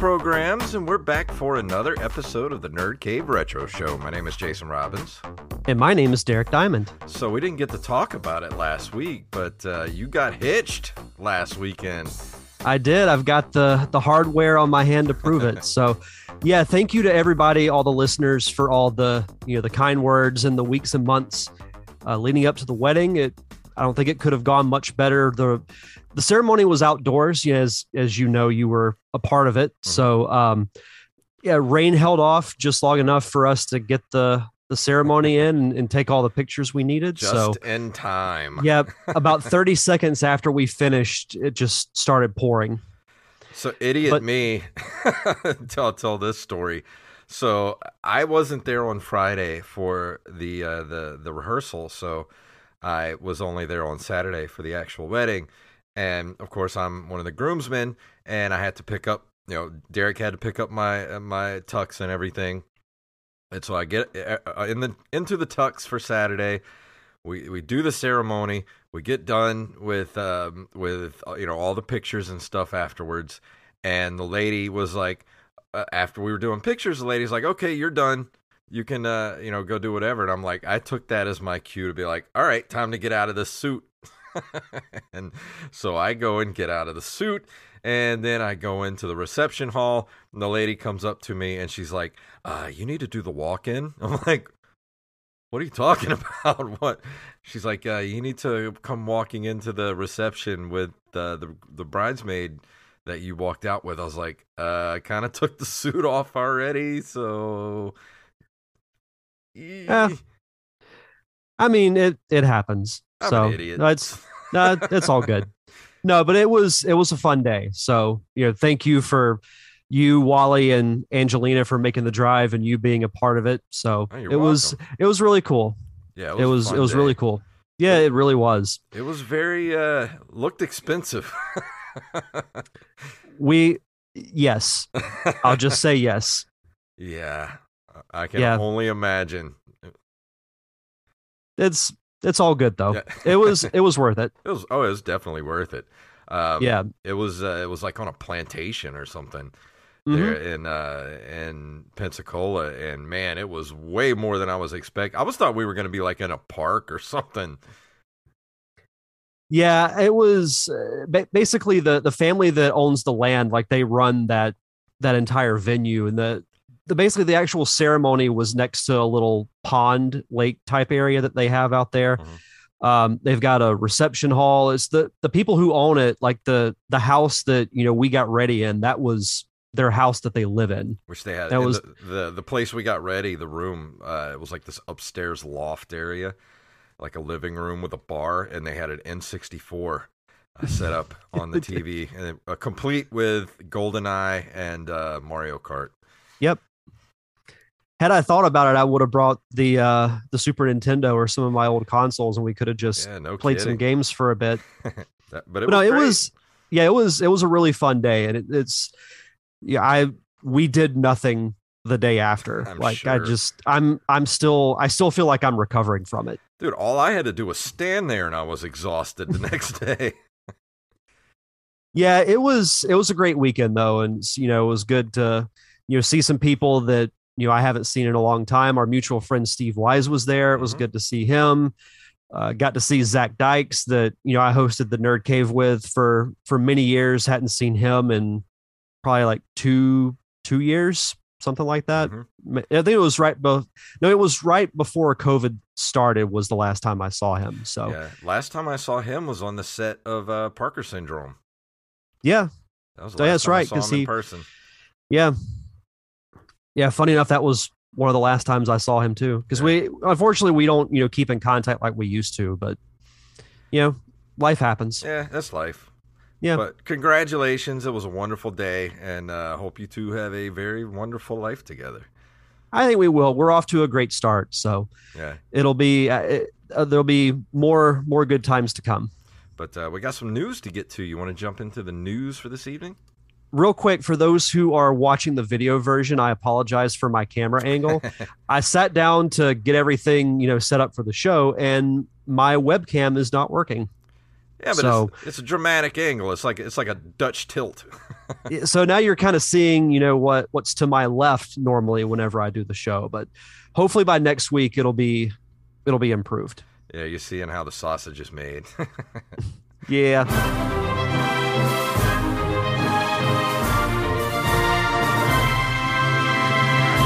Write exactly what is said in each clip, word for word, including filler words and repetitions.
Programs, and we're back for another episode of the Nerd Cave Retro Show. My name is Jason Robbins. And my name is Derek Diamond. So we didn't get to talk about it last week, but uh, you got hitched last weekend. I did. I've got the, the hardware on my hand to prove it. So yeah, thank you to everybody, all the listeners, for all the, you know, the kind words and the weeks and months uh, leading up to the wedding. It I don't think it could have gone much better. The The ceremony was outdoors, as as you know, you were a part of it. Mm-hmm. So, um, yeah, rain held off just long enough for us to get the, the ceremony in and, and take all the pictures we needed. Just so, in time. Yeah, about thirty seconds after we finished, it just started pouring. So idiot but, me, tell tell this story. So I wasn't there on Friday for the uh, the the rehearsal, so I was only there on Saturday for the actual wedding. And of course, I'm one of the groomsmen, and I had to pick up, you know, Derek had to pick up my my tux and everything. And so I get in the into the tux for Saturday. We we do the ceremony. We get done with um, with you know all the pictures and stuff afterwards. And the lady was like, uh, after we were doing pictures, the lady's like, "Okay, you're done. You can uh, you know go do whatever." And I'm like, I took that as my cue to be like, "All right, time to get out of this suit." And so I go and get out of the suit, and then I go into the reception hall, and the lady comes up to me, and she's like, uh, you need to do the walk-in? I'm like, what are you talking about? What? She's like, uh, you need to come walking into the reception with uh, the, the bridesmaid that you walked out with. I was like, uh, I kind of took the suit off already, so... Yeah. I mean, it, it happens. I'm so an idiot. No, it's no, it's all good. No, but it was it was a fun day. So, you know, thank you for you, Wally, and Angelina for making the drive and you being a part of it. So oh, you're welcome. was it was really cool. Yeah, it was it was, it was really cool. Yeah, it, it really was. It was very uh, looked expensive. we yes, I'll just say yes. Yeah, I can yeah. only imagine. It's. It's all good though. Yeah. it was it was worth it. It was oh, it was definitely worth it. Um, yeah, it was uh, it was like on a plantation or something mm-hmm. there in uh, in Pensacola, and man, it was way more than I was expecting. I was thought we were going to be like in a park or something. Yeah, it was uh, basically the the family that owns the land, like they run that that entire venue, and the. The, basically, the actual ceremony was next to a little pond lake type area that they have out there. Mm-hmm. Um, they've got a reception hall. It's the the people who own it, like the the house that you know we got ready in. That was their house that they live in. Which they had. That was the, the the place we got ready. The room uh, it was like this upstairs loft area, like a living room with a bar, and they had an N sixty-four uh, set up on the T V, and uh, complete with GoldenEye and uh, Mario Kart. Yep. Had I thought about it, I would have brought the uh, the Super Nintendo or some of my old consoles, and we could have just yeah, no played kidding. some games for a bit. that, but it but was no, it great. was yeah, it was it was a really fun day, and it, it's yeah, I we did nothing the day after. I'm like sure. I just I'm I'm still I still feel like I'm recovering from it, dude. All I had to do was stand there, and I was exhausted the next day. Yeah, it was it was a great weekend though, and you know it was good to you know see some people that. You know, I haven't seen in a long time. Our mutual friend, Steve Wise, was there. It was mm-hmm. good to see him. Uh, got to see Zach Dykes that, you know, I hosted the Nerd Cave with for, for many years. Hadn't seen him in probably like two, two years, something like that. Mm-hmm. I think it was right. Both. No, it was right before COVID started was the last time I saw him. So yeah. Last time I saw him was on the set of uh, Parker Syndrome. Yeah, that was the last yeah, that's time right. I saw him in he, person. Yeah. Yeah, funny enough, that was one of the last times I saw him, too, because we unfortunately we don't, you know, keep in contact like we used to. But you know, life happens. Yeah, that's life. Yeah. But congratulations. It was a wonderful day, and I uh, hope you two have a very wonderful life together. I think we will. We're off to a great start. So yeah. it'll be, uh, it, uh, there'll be more, more good times to come. But uh, we got some news to get to. You want to jump into the news for this evening? Real quick, for those who are watching the video version, I apologize for my camera angle. I sat down to get everything, you know, set up for the show, and my webcam is not working. Yeah, but so, it's, it's a dramatic angle. It's like it's like a Dutch tilt. So now you're kind of seeing, you know, what what's to my left normally whenever I do the show. But hopefully by next week it'll be it'll be improved. Yeah, you're seeing how the sausage is made. Yeah.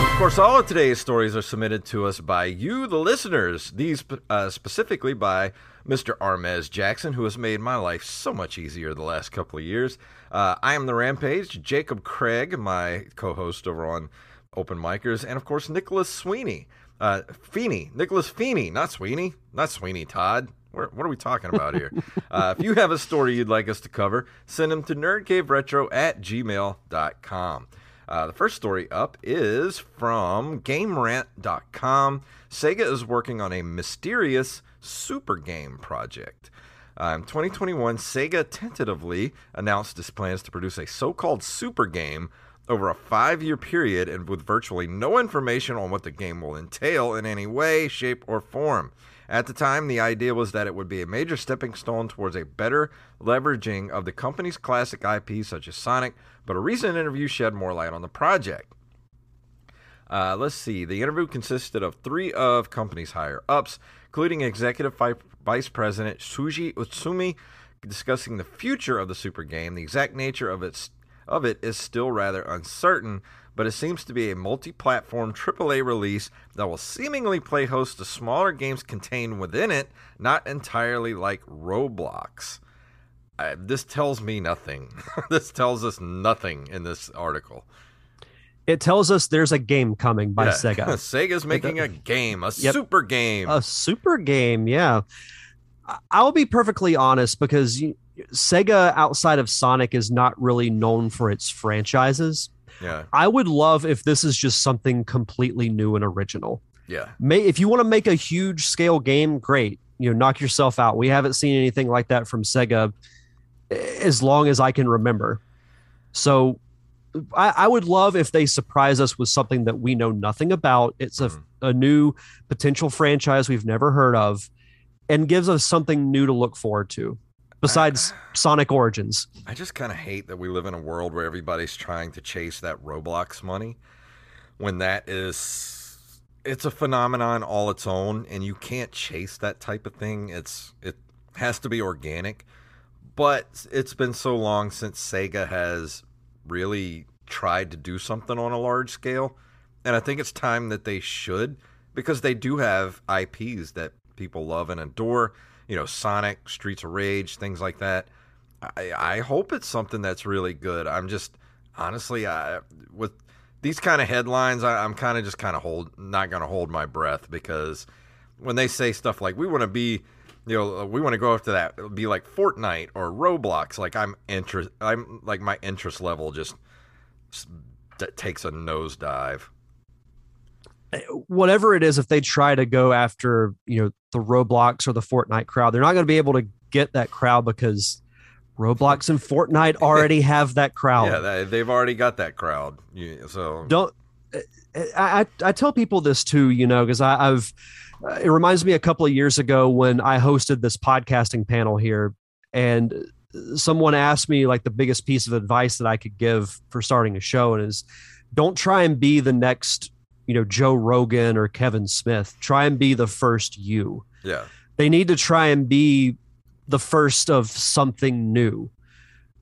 Of course, all of today's stories are submitted to us by you, the listeners. These uh, specifically by Mister Armez Jackson, who has made my life so much easier the last couple of years. Uh, I am The Rampage, Jacob Craig, my co-host over on Open Micers, and of course, Nicholas Sweeney. Uh, Feeney. Nicholas Feeney, not Sweeney. Not Sweeney Todd. We're, what are we talking about here? uh, if you have a story you'd like us to cover, send them to nerdcaveretro at gmail dot com. Uh, the first story up is from GameRant dot com. Sega is working on a mysterious super game project. Uh, in twenty twenty-one, Sega tentatively announced its plans to produce a so-called super game over a five-year period and with virtually no information on what the game will entail in any way, shape, or form. At the time, the idea was that it would be a major stepping stone towards a better leveraging of the company's classic I P such as Sonic, but a recent interview shed more light on the project. Uh, let's see. The interview consisted of three of company's higher-ups, including Executive Vice President Shuji Utsumi, discussing the future of the super game. The exact nature of, its, of it is still rather uncertain, but it seems to be a multi-platform triple A release that will seemingly play host to smaller games contained within it, not entirely like Roblox. I, this tells me nothing. This tells us nothing in this article. It tells us there's a game coming by yeah. Sega. Sega's making a game, a yep. super game. A super game, yeah. I'll be perfectly honest, because you, Sega outside of Sonic is not really known for its franchises. Yeah. I would love if this is just something completely new and original. Yeah. May, if you want to make a huge scale game, great. You know, knock yourself out. We haven't seen anything like that from Sega as long as I can remember. So I, I would love if they surprise us with something that we know nothing about. It's mm-hmm. a, a new potential franchise we've never heard of and gives us something new to look forward to. Besides I, Sonic Origins. I just kind of hate that we live in a world where everybody's trying to chase that Roblox money when that is, it's a phenomenon all its own, and you can't chase that type of thing. It's it has to be organic, but it's been so long since Sega has really tried to do something on a large scale, and I think it's time that they should, because they do have I Ps that people love and adore. You know, Sonic, Streets of Rage, things like that. I, I hope it's something that's really good. I'm just, honestly, I, with these kind of headlines, I, I'm kind of just kind of hold not going to hold my breath, because when they say stuff like, we want to be, you know, we want to go after that, it'll be like Fortnite or Roblox. Like, I'm interest, I'm like my interest level just takes a nosedive. Whatever it is, if they try to go after, you know, the Roblox or the Fortnite crowd, they're not going to be able to get that crowd, because Roblox and Fortnite already have that crowd. Yeah, they've already got that crowd. Yeah, so don't. I, I I tell people this too, you know, because I've. It reminds me a couple of years ago when I hosted this podcasting panel here, and someone asked me like the biggest piece of advice that I could give for starting a show, and is, don't try and be the next, you know, Joe Rogan or Kevin Smith. Try and be the first you. Yeah. They need to try and be the first of something new,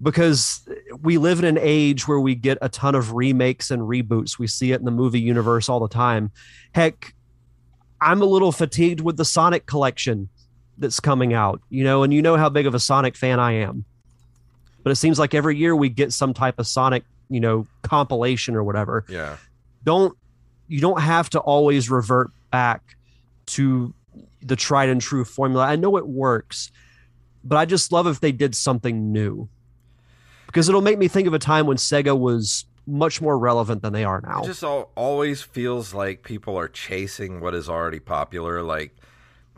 because we live in an age where we get a ton of remakes and reboots. We see it in the movie universe all the time. Heck, I'm a little fatigued with the Sonic collection that's coming out, you know, and you know how big of a Sonic fan I am, but it seems like every year we get some type of Sonic, you know, compilation or whatever. Yeah. Don't, You don't have to always revert back to the tried and true formula. I know it works, but I just love if they did something new, because it'll make me think of a time when Sega was much more relevant than they are now. It just all, always feels like people are chasing what is already popular. Like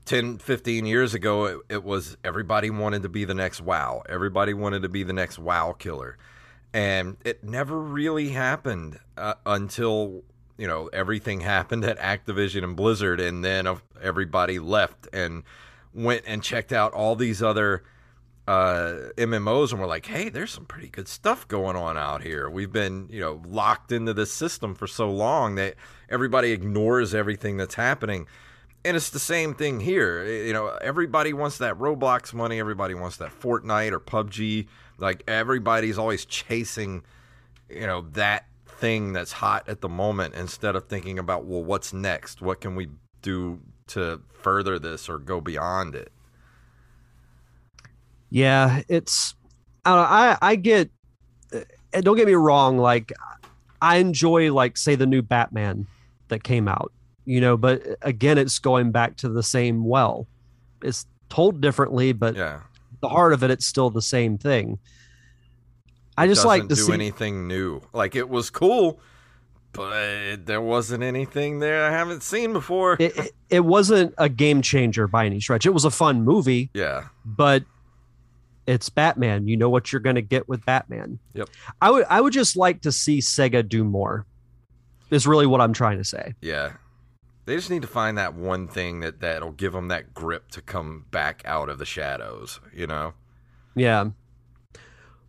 ten, fifteen years ago, it, it was everybody wanted to be the next WoW. Everybody wanted to be the next WoW killer. And it never really happened uh, until, you know, everything happened at Activision and Blizzard. And then uh, everybody left and went and checked out all these other Uh, M M Os, and we're like, hey, there's some pretty good stuff going on out here. We've been, you know, locked into this system for so long that everybody ignores everything that's happening. And it's the same thing here. You know, everybody wants that Roblox money. Everybody wants that Fortnite or P U B G. Like, everybody's always chasing, you know, that thing that's hot at the moment, instead of thinking about, well, what's next? What can we do to further this or go beyond it? Yeah, it's, I I get, don't get me wrong, like, I enjoy, like, say, the new Batman that came out, you know, but again, it's going back to the same well. It's told differently, but yeah, the heart of it, it's still the same thing. I just like to do see anything new. Like, it was cool, but there wasn't anything there I haven't seen before. it, it, it wasn't a game changer by any stretch. It was a fun movie. Yeah. But it's Batman. You know what you're going to get with Batman. Yep. I would I would just like to see Sega do more, is really what I'm trying to say. Yeah. They just need to find that one thing that, that'll give them that grip to come back out of the shadows, you know? Yeah.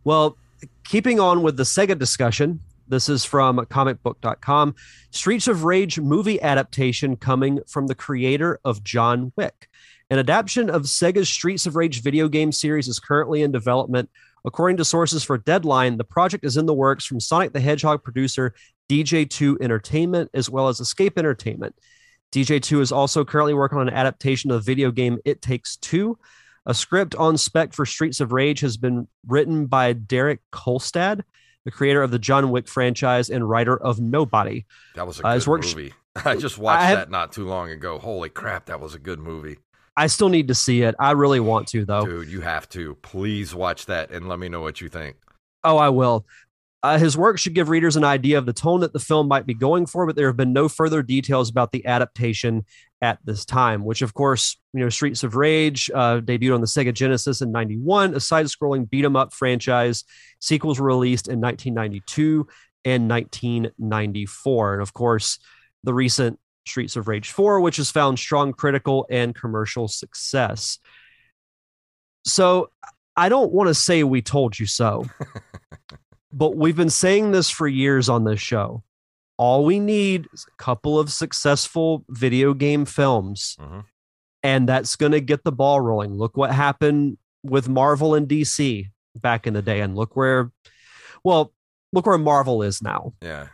Well, keeping on with the Sega discussion, this is from comic book dot com. Streets of Rage movie adaptation coming from the creator of John Wick. An adaptation of Sega's Streets of Rage video game series is currently in development. According to sources for Deadline, the project is in the works from Sonic the Hedgehog producer D J two Entertainment, as well as Escape Entertainment. D J two is also currently working on an adaptation of the video game It Takes Two. A script on spec for Streets of Rage has been written by Derek Kolstad, the creator of the John Wick franchise and writer of Nobody. That was a good uh, movie. I just watched I have, that not too long ago. Holy crap, that was a good movie. I still need to see it. I really want to, though. Dude, you have to. Please watch that and let me know what you think. Oh, I will. Uh, his work should give readers an idea of the tone that the film might be going for, but there have been no further details about the adaptation at this time, which, of course, you know, Streets of Rage uh, debuted on the Sega Genesis in ninety-one, a side-scrolling beat-em-up franchise. Sequels were released in nineteen ninety-two and nineteen ninety-four. And, of course, the recent Streets of Rage four, which has found strong critical and commercial success. So I don't want to say we told you so, but we've been saying this for years on this show. All we need is a couple of successful video game films, mm-hmm. and that's going to get the ball rolling. Look what happened with Marvel and D C back in the day, and look where, well, look where Marvel is now. Yeah.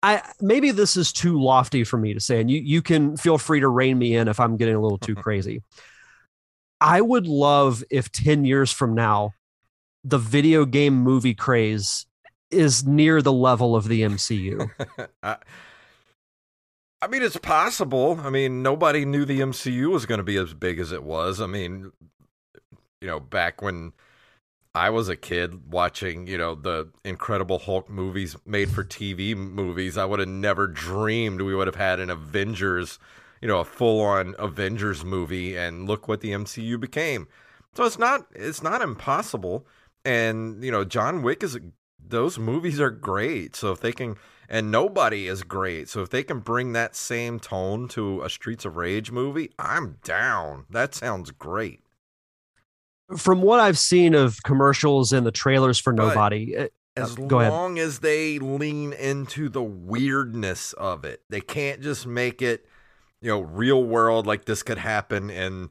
I maybe this is too lofty for me to say, and you, you can feel free to rein me in if I'm getting a little too crazy. I would love if ten years from now, the video game movie craze is near the level of the M C U. I, I mean, it's possible. I mean, nobody knew the M C U was going to be as big as it was. I mean, you know, back when I was a kid watching, you know, the Incredible Hulk movies, made for T V movies, I would have never dreamed we would have had an Avengers, you know, a full on Avengers movie, and look what the M C U became. So it's not, it's not impossible. And, you know, John Wick is, those movies are great. So if they can, and Nobody is great. So if they can bring that same tone to a Streets of Rage movie, I'm down. That sounds great. From what I've seen of commercials and the trailers for Nobody, but as uh, go long ahead. As they lean into the weirdness of it, they can't just make it, you know, real world, like this could happen in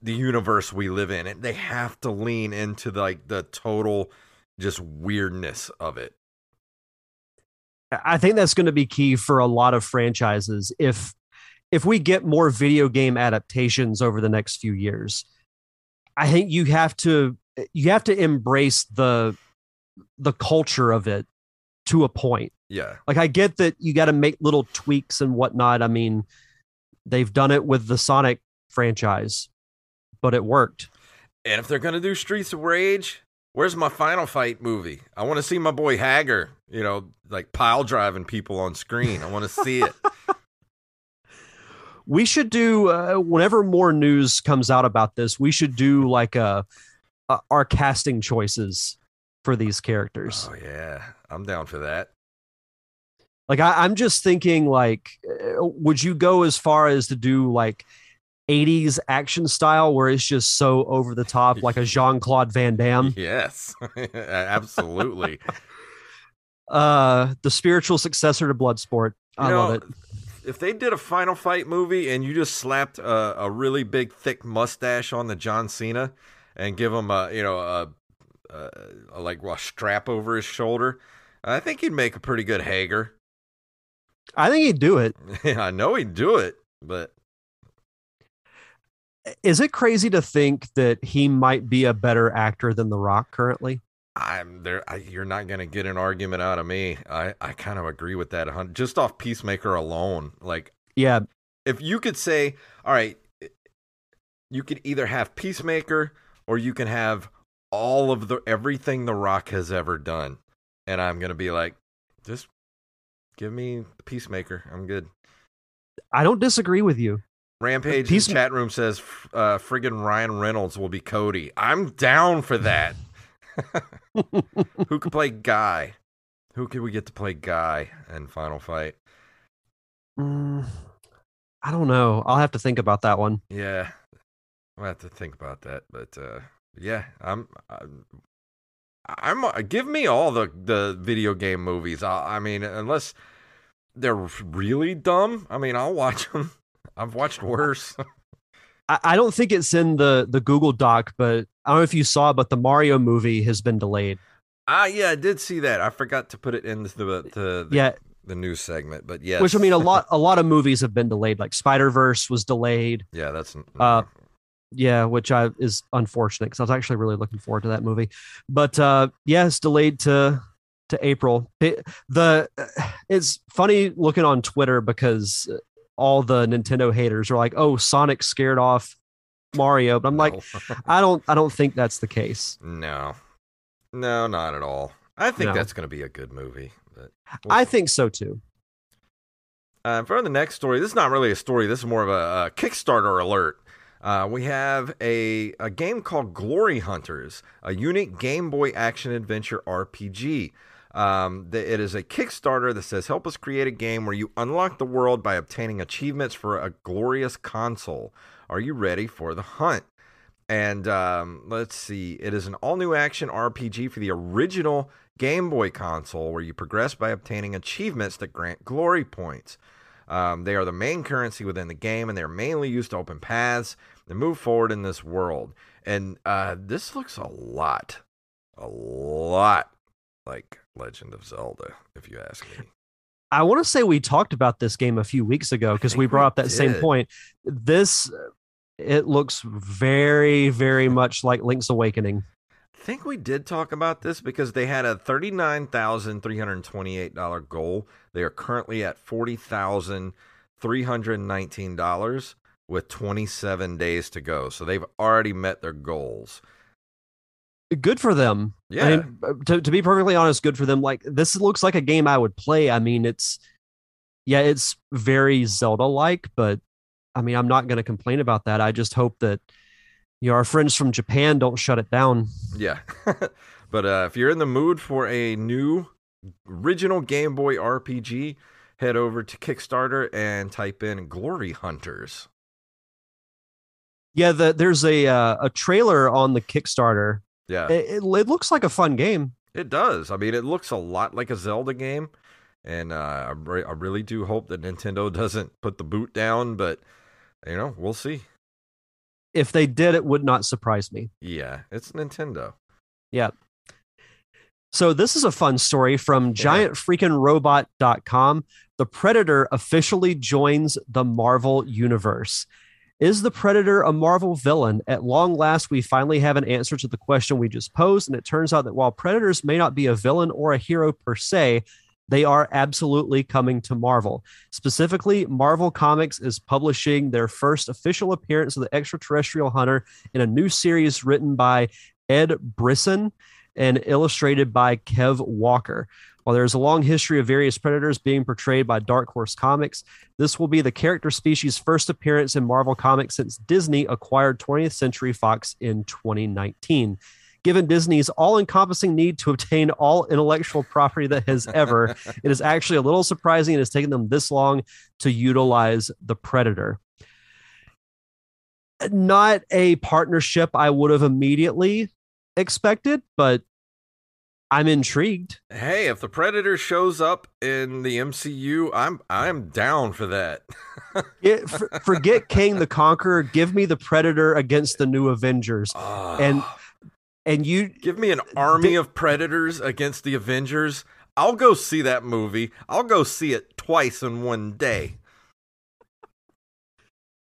the universe we live in. And they have to lean into the, like the total just weirdness of it. I think that's going to be key for a lot of franchises. If, if we get more video game adaptations over the next few years, I think you have to you have to embrace the the culture of it to a point. Yeah. Like, I get that you got to make little tweaks and whatnot. I mean, they've done it with the Sonic franchise, but it worked. And if they're going to do Streets of Rage, where's my Final Fight movie? I want to see my boy Hager, you know, like pile driving people on screen. I want to see it. We should do, uh, whenever more news comes out about this, we should do like a, a, our casting choices for these characters. Oh, yeah. I'm down for that. Like, I, I'm just thinking, like, would you go as far as to do like eighties action style where it's just so over the top, like a Jean-Claude Van Damme? Yes, absolutely. uh, the spiritual successor to Bloodsport. I you know, love it. If they did a Final Fight movie and you just slapped a, a really big, thick mustache on the John Cena and give him a, you know, a, a, a like a strap over his shoulder, I think he'd make a pretty good Hager. I think he'd do it. Yeah, I know he'd do it, but is it crazy to think that he might be a better actor than The Rock currently? I'm there. I, you're not going to get an argument out of me. I, I kind of agree with that. Just off Peacemaker alone. Like, yeah, if you could say, all right, you could either have Peacemaker or you can have all of the, everything The Rock has ever done. And I'm going to be like, just give me the Peacemaker. I'm good. I don't disagree with you. Rampage Peace- in the chat room says, uh, friggin' Ryan Reynolds will be Cody. I'm down for that. Who could play Guy? Who could we get to play Guy in Final Fight? Mm, I don't know. I'll have to think about that one. Yeah, I'll have to think about that. But uh, yeah, I'm, I'm, I'm. Give me all the the video game movies. I, I mean, unless they're really dumb. I mean, I'll watch them. I've watched worse. I, I don't think it's in the the Google Doc, but I don't know if you saw, but the Mario movie has been delayed. Ah, yeah, I did see that. I forgot to put it in the the, the, yeah. the news segment, but yeah. Which, I mean, a lot a lot of movies have been delayed. Like Spider-Verse was delayed. Yeah, that's... Uh, yeah, which I is unfortunate, because I was actually really looking forward to that movie. But uh, yeah, it's delayed to to April. It, the It's funny looking on Twitter, because all the Nintendo haters are like, oh, Sonic scared off Mario, but I'm no. like, I don't, I don't think that's the case. No, no, not at all. I think no. that's going to be a good movie. But we'll I see. think so too. Uh, for the next story, this is not really a story. This is more of a, a Kickstarter alert. Uh, we have a a game called Glory Hunters, a unique Game Boy action adventure R P G. Um, the, it is a Kickstarter that says, help us create a game where you unlock the world by obtaining achievements for a glorious console. Are you ready for the hunt? And um, let's see. It is an all-new action R P G for the original Game Boy console where you progress by obtaining achievements that grant glory points. Um, they are the main currency within the game, and they're mainly used to open paths and move forward in this world. And uh, this looks a lot, a lot like Legend of Zelda, if you ask me. I want to say we talked about this game a few weeks ago because we brought up that did. same point. This, it looks very, very much like Link's Awakening. I think we did talk about this because they had a thirty-nine thousand three hundred twenty-eight dollars goal. They are currently at forty thousand three hundred nineteen dollars with twenty-seven days to go. So they've already met their goals. Good for them. Yeah. I mean, to, to be perfectly honest, good for them. Like, this looks like a game I would play. I mean, it's, yeah, it's very Zelda-like, but I mean, I'm not going to complain about that. I just hope that, you know, our friends from Japan don't shut it down. Yeah. But uh, if you're in the mood for a new original Game Boy R P G, head over to Kickstarter and type in Glory Hunters. Yeah. The, there's a, uh, a trailer on the Kickstarter. Yeah, it, it, it looks like a fun game. It does. I mean, it looks a lot like a Zelda game, and uh, I, re- I really do hope that Nintendo doesn't put the boot down, but, you know, we'll see. If they did, it would not surprise me. Yeah, it's Nintendo. Yeah. So this is a fun story from giant freaking robot dot com. The Predator officially joins the Marvel universe. Is the Predator a Marvel villain? At long last, we finally have an answer to the question we just posed, and it turns out that while Predators may not be a villain or a hero per se, They are absolutely coming to Marvel. Specifically, Marvel Comics is publishing their first official appearance of the extraterrestrial hunter in a new series written by Ed Brisson and illustrated by Kev Walker. While there is a long history of various predators being portrayed by Dark Horse Comics, this will be the character species' first appearance in Marvel Comics since Disney acquired twentieth Century Fox in twenty nineteen. Given Disney's all-encompassing need to obtain all intellectual property that has ever, it is actually a little surprising it has taken them this long to utilize the Predator. Not a partnership I would have immediately expected, but I'm intrigued. Hey, if the Predator shows up in the M C U, I'm I'm down for that. it, for, forget King the Conqueror. Give me the Predator against the new Avengers. Oh. And... And you give me an army th- of predators against the Avengers. I'll go see that movie. I'll go see it twice in one day.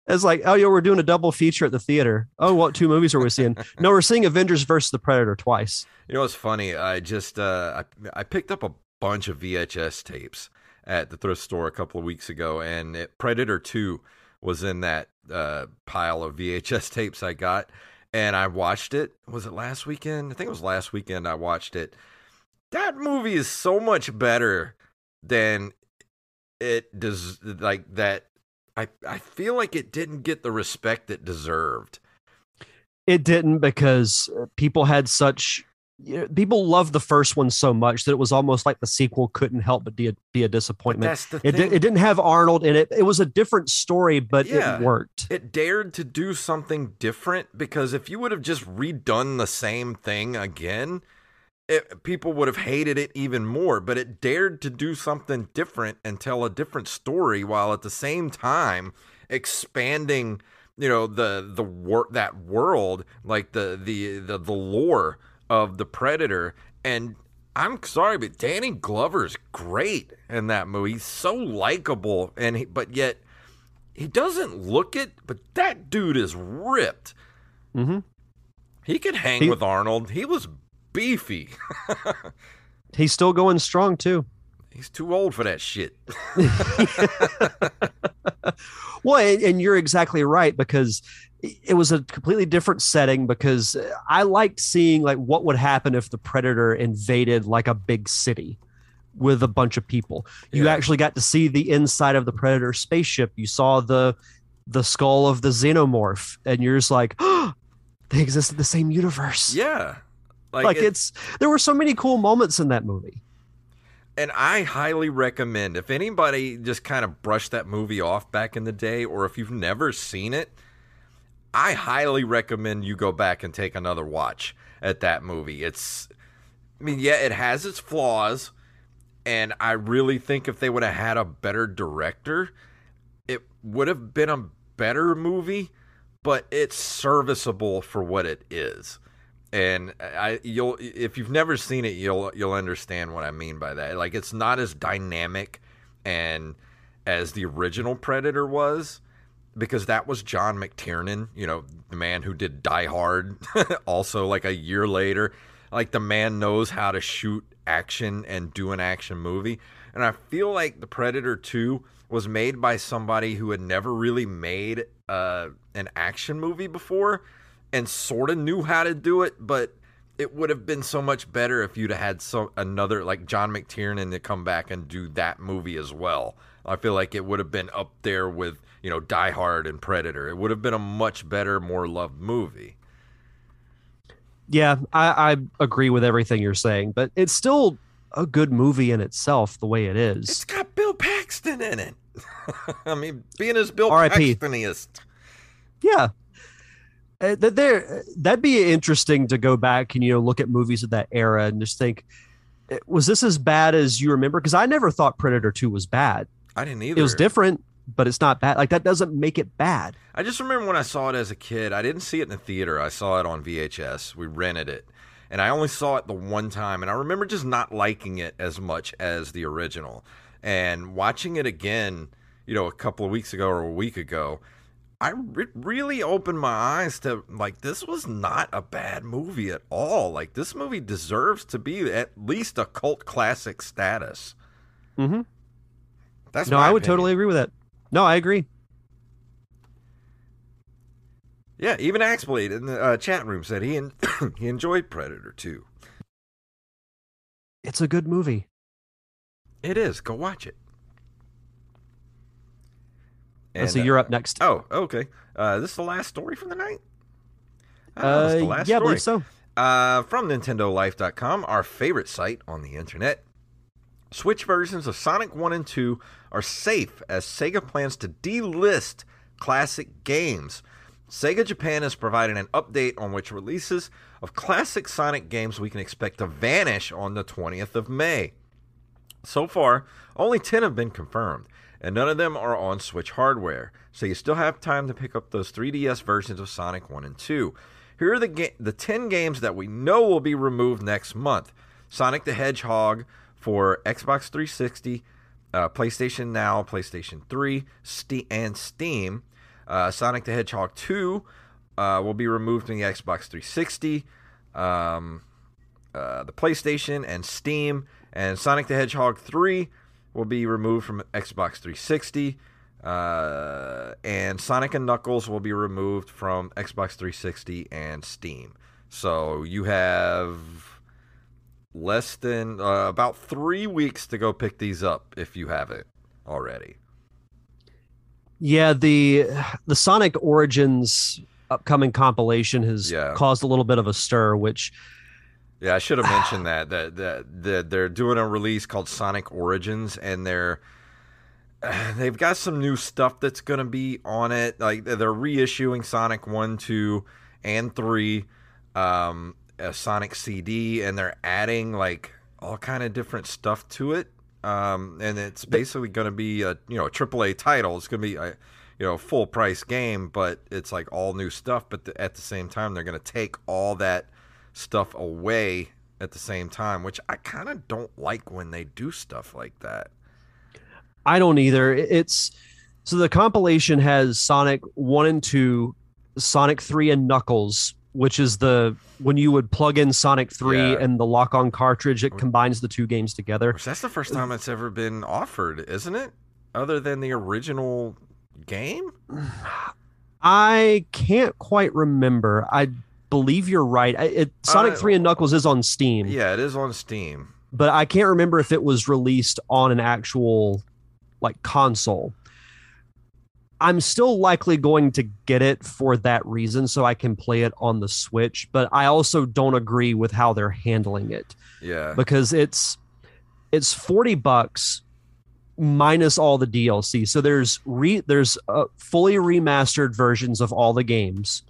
It's like, oh, yeah, we're doing a double feature at the theater. Oh, what two movies are we seeing? No, we're seeing Avengers versus the Predator twice. You know, it's funny. I just uh, I, I picked up a bunch of V H S tapes at the thrift store a couple of weeks ago, and it, Predator two was in that uh, pile of V H S tapes I got. And I watched it. Was it last weekend? I think it was last weekend I watched it. That movie is so much better than it does. Like that. I, I feel like it didn't get the respect it deserved. It didn't because people had such, you know, people loved the first one so much that it was almost like the sequel couldn't help but be a, be a disappointment. That's the thing. It, it didn't have Arnold in it. It was a different story, but yeah, it worked. It dared to do something different because if you would have just redone the same thing again, it, people would have hated it even more. But it dared to do something different and tell a different story while at the same time expanding, you know, the the wor- that world, like the the the, the lore of the Predator. And I'm sorry, but Danny Glover's great in that movie. He's so likable, and he, but yet he doesn't look it. But that dude is ripped. Mm-hmm. He could hang he, with Arnold. He was beefy. He's still going strong too. He's too old for that shit. Well, and, and you're exactly right, because it was a completely different setting, because I liked seeing like what would happen if the Predator invaded like a big city with a bunch of people. You yeah. actually got to see the inside of the Predator spaceship. You saw the the skull of the xenomorph, and you're just like, oh, they exist in the same universe. Yeah. Like, like it, it's there were so many cool moments in that movie. And I highly recommend, if anybody just kind of brushed that movie off back in the day, or if you've never seen it, I highly recommend you go back and take another watch at that movie. It's, I mean, yeah, it has its flaws, and I really think if they would have had a better director, it would have been a better movie, but it's serviceable for what it is. And I, you'll, if you've never seen it, you'll you'll understand what I mean by that. Like, it's not as dynamic and as the original Predator was, because that was John McTiernan, you know, the man who did Die Hard. Also, like a year later, like the man knows how to shoot action and do an action movie. And I feel like the Predator two was made by somebody who had never really made uh, an action movie before, and sort of knew how to do it, but it would have been so much better if you'd have had some another like John McTiernan to come back and do that movie as well. I feel like it would have been up there with, you know, Die Hard and Predator. It would have been a much better, more loved movie. Yeah, I, I agree with everything you're saying, but it's still a good movie in itself the way it is. It's got Bill Paxton in it. I mean, being as Bill Paxtoniest. Yeah. Uh, that there, that'd be interesting to go back and, you know, look at movies of that era and just think, was this as bad as you remember? Because I never thought Predator two was bad. I didn't either. It was different, but it's not bad. Like, that doesn't make it bad. I just remember when I saw it as a kid, I didn't see it in the theater. I saw it on V H S. We rented it, and I only saw it the one time. And I remember just not liking it as much as the original. And watching it again, you know, a couple of weeks ago or a week ago, I it really opened my eyes to, like, this was not a bad movie at all. Like, this movie deserves to be at least a cult classic status. Mm-hmm. That's no, I would opinion. totally agree with that. No, I agree. Yeah, even Axblade in the uh, chat room said he en- he enjoyed Predator two. It's a good movie. It is. Go watch it. And, so uh, you're up next. Oh, okay. Uh, this is the last story for the night? Uh, the last yeah, story. I believe so. Uh, from Nintendo Life dot com, our favorite site on the internet. Switch versions of Sonic one and two are safe as Sega plans to delist classic games. Sega Japan is providing an update on which releases of classic Sonic games we can expect to vanish on the twentieth of May. So far, only ten have been confirmed, and none of them are on Switch hardware, so you still have time to pick up those three D S versions of Sonic one and two. Here are the ga- the ten games that we know will be removed next month. Sonic the Hedgehog for Xbox three sixty, uh, PlayStation Now, PlayStation three, Ste- and Steam. Uh, Sonic the Hedgehog two uh, will be removed from the Xbox three sixty, um, uh, the PlayStation, and Steam. And Sonic the Hedgehog three will be removed from Xbox three sixty. Uh, and Sonic and Knuckles will be removed from Xbox three sixty and Steam. So you have less than uh, about three weeks to go pick these up if you haven't already. Yeah, the the Sonic Origins upcoming compilation has yeah. caused a little bit of a stir, which... Yeah, I should have mentioned that, that, that, that they're doing a release called Sonic Origins, and they're, they've got some new stuff that's going to be on it. Like, they're reissuing Sonic one, two, and three, um, a Sonic C D, and they're adding, like, all kind of different stuff to it. Um, and it's basically going to be a you know a triple A title. It's going to be a you know full price game, but it's like all new stuff. But the, at the same time, they're going to take all that stuff away at the same time, which I kind of don't like when they do stuff like that. I don't either. It's so the compilation has Sonic one and two, Sonic three and Knuckles, which is the when you would plug in Sonic three yeah. and the lock-on cartridge, it combines the two games together. Which that's the first time it's ever been offered, isn't it? Other than the original game? I can't quite remember. I believe you're right. It, Sonic uh, three and Knuckles is on Steam. Yeah, it is on Steam. But I can't remember if it was released on an actual like console. I'm still likely going to get it for that reason, so I can play it on the Switch, but I also don't agree with how they're handling it. Yeah. Because it's it's forty bucks minus all the D L C. So there's re, there's uh, fully remastered versions of all the games.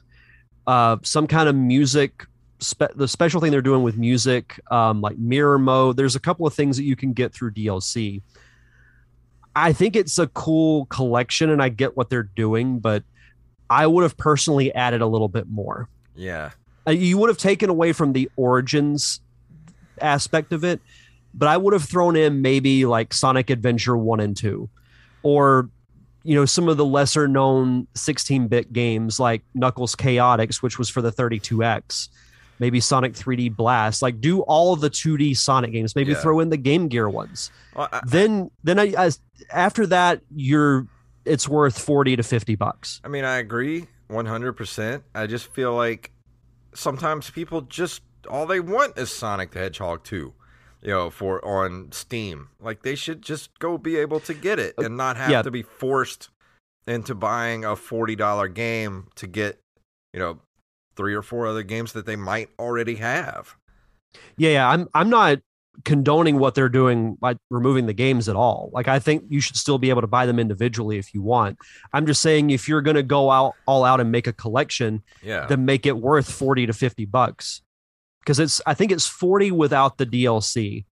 Uh, some kind of music, spe- the special thing they're doing with music, um, like mirror mode. There's a couple of things that you can get through D L C. I think it's a cool collection and I get what they're doing, but I would have personally added a little bit more. Yeah. You would have taken away from the Origins aspect of it, but I would have thrown in maybe like Sonic Adventure one and two or, you know, some of the lesser known sixteen bit games like Knuckles Chaotix, which was for the thirty-two X, maybe Sonic three D Blast, like do all of the two D Sonic games, maybe yeah. throw in the Game Gear ones. Well, I, then then I, I, after that, you're it's worth forty to fifty bucks. I mean, I agree one hundred percent. I just feel like sometimes people just, all they want is Sonic the Hedgehog two, you know, for on Steam. Like they should just go be able to get it and not have yeah. to be forced into buying a forty dollar game to get, you know, three or four other games that they might already have. Yeah, yeah, I'm I'm not condoning what they're doing by removing the games at all. Like, I think you should still be able to buy them individually if you want. I'm just saying if you're going to go out all out and make a collection, yeah. then make it worth forty to fifty bucks. Because it's I think it's forty without the D L C,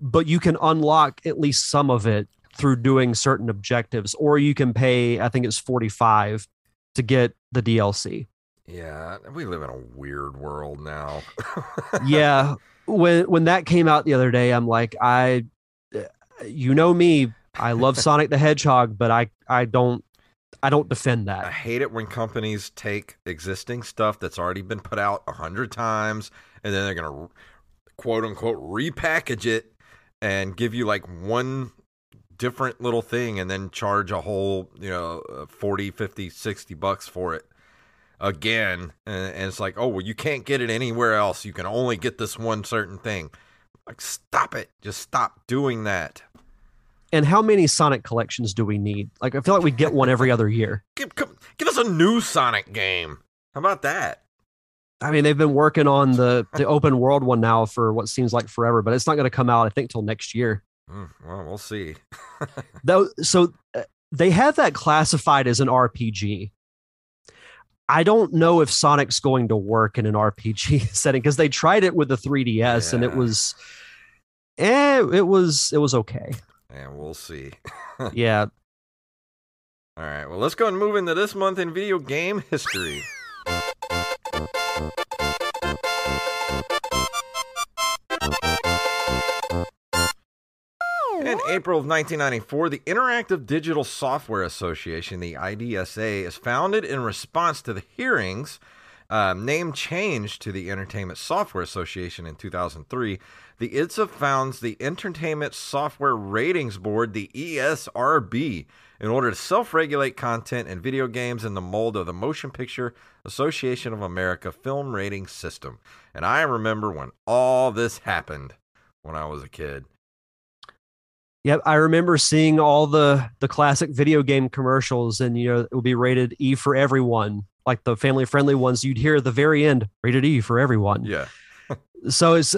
but you can unlock at least some of it through doing certain objectives, or you can pay, I think it's forty-five to get the D L C. Yeah, we live in a weird world now. yeah, when when that came out the other day, I'm like, I, you know me, I love Sonic the Hedgehog, but I, I don't I don't defend that. I hate it when companies take existing stuff that's already been put out a hundred times, and then they're gonna quote unquote repackage it and give you like one different little thing and then charge a whole, you know, forty, fifty, sixty bucks for it again. And, and it's like, oh, well, you can't get it anywhere else. You can only get this one certain thing. Like, stop it. Just stop doing that. And how many Sonic collections do we need? Like, I feel like we get one every other year. Give, come, give us a new Sonic game. How about that? I mean, they've been working on the, the open world one now for what seems like forever, but it's not going to come out, I think, till next year. Mm, well, we'll see. Though, so uh, they have that classified as an R P G. I don't know if Sonic's going to work in an R P G setting, because they tried it with the three D S, yeah. and it was, eh, it was, it was okay. And we'll see. Yeah. All right. Well, let's go and move into this month in video game history. In April of nineteen ninety-four, the Interactive Digital Software Association, the I D S A, is founded in response to the hearings. Um, name changed to the Entertainment Software Association in two thousand three. The I D S A founds the Entertainment Software Ratings Board, the E S R B, in order to self-regulate content and video games in the mold of the Motion Picture Association of America film rating system. And I remember when all this happened when I was a kid. Yep, I remember seeing all the, the classic video game commercials, and you know, it would be rated E for everyone. Like the family-friendly ones you'd hear at the very end, rated E for everyone. Yeah. So it's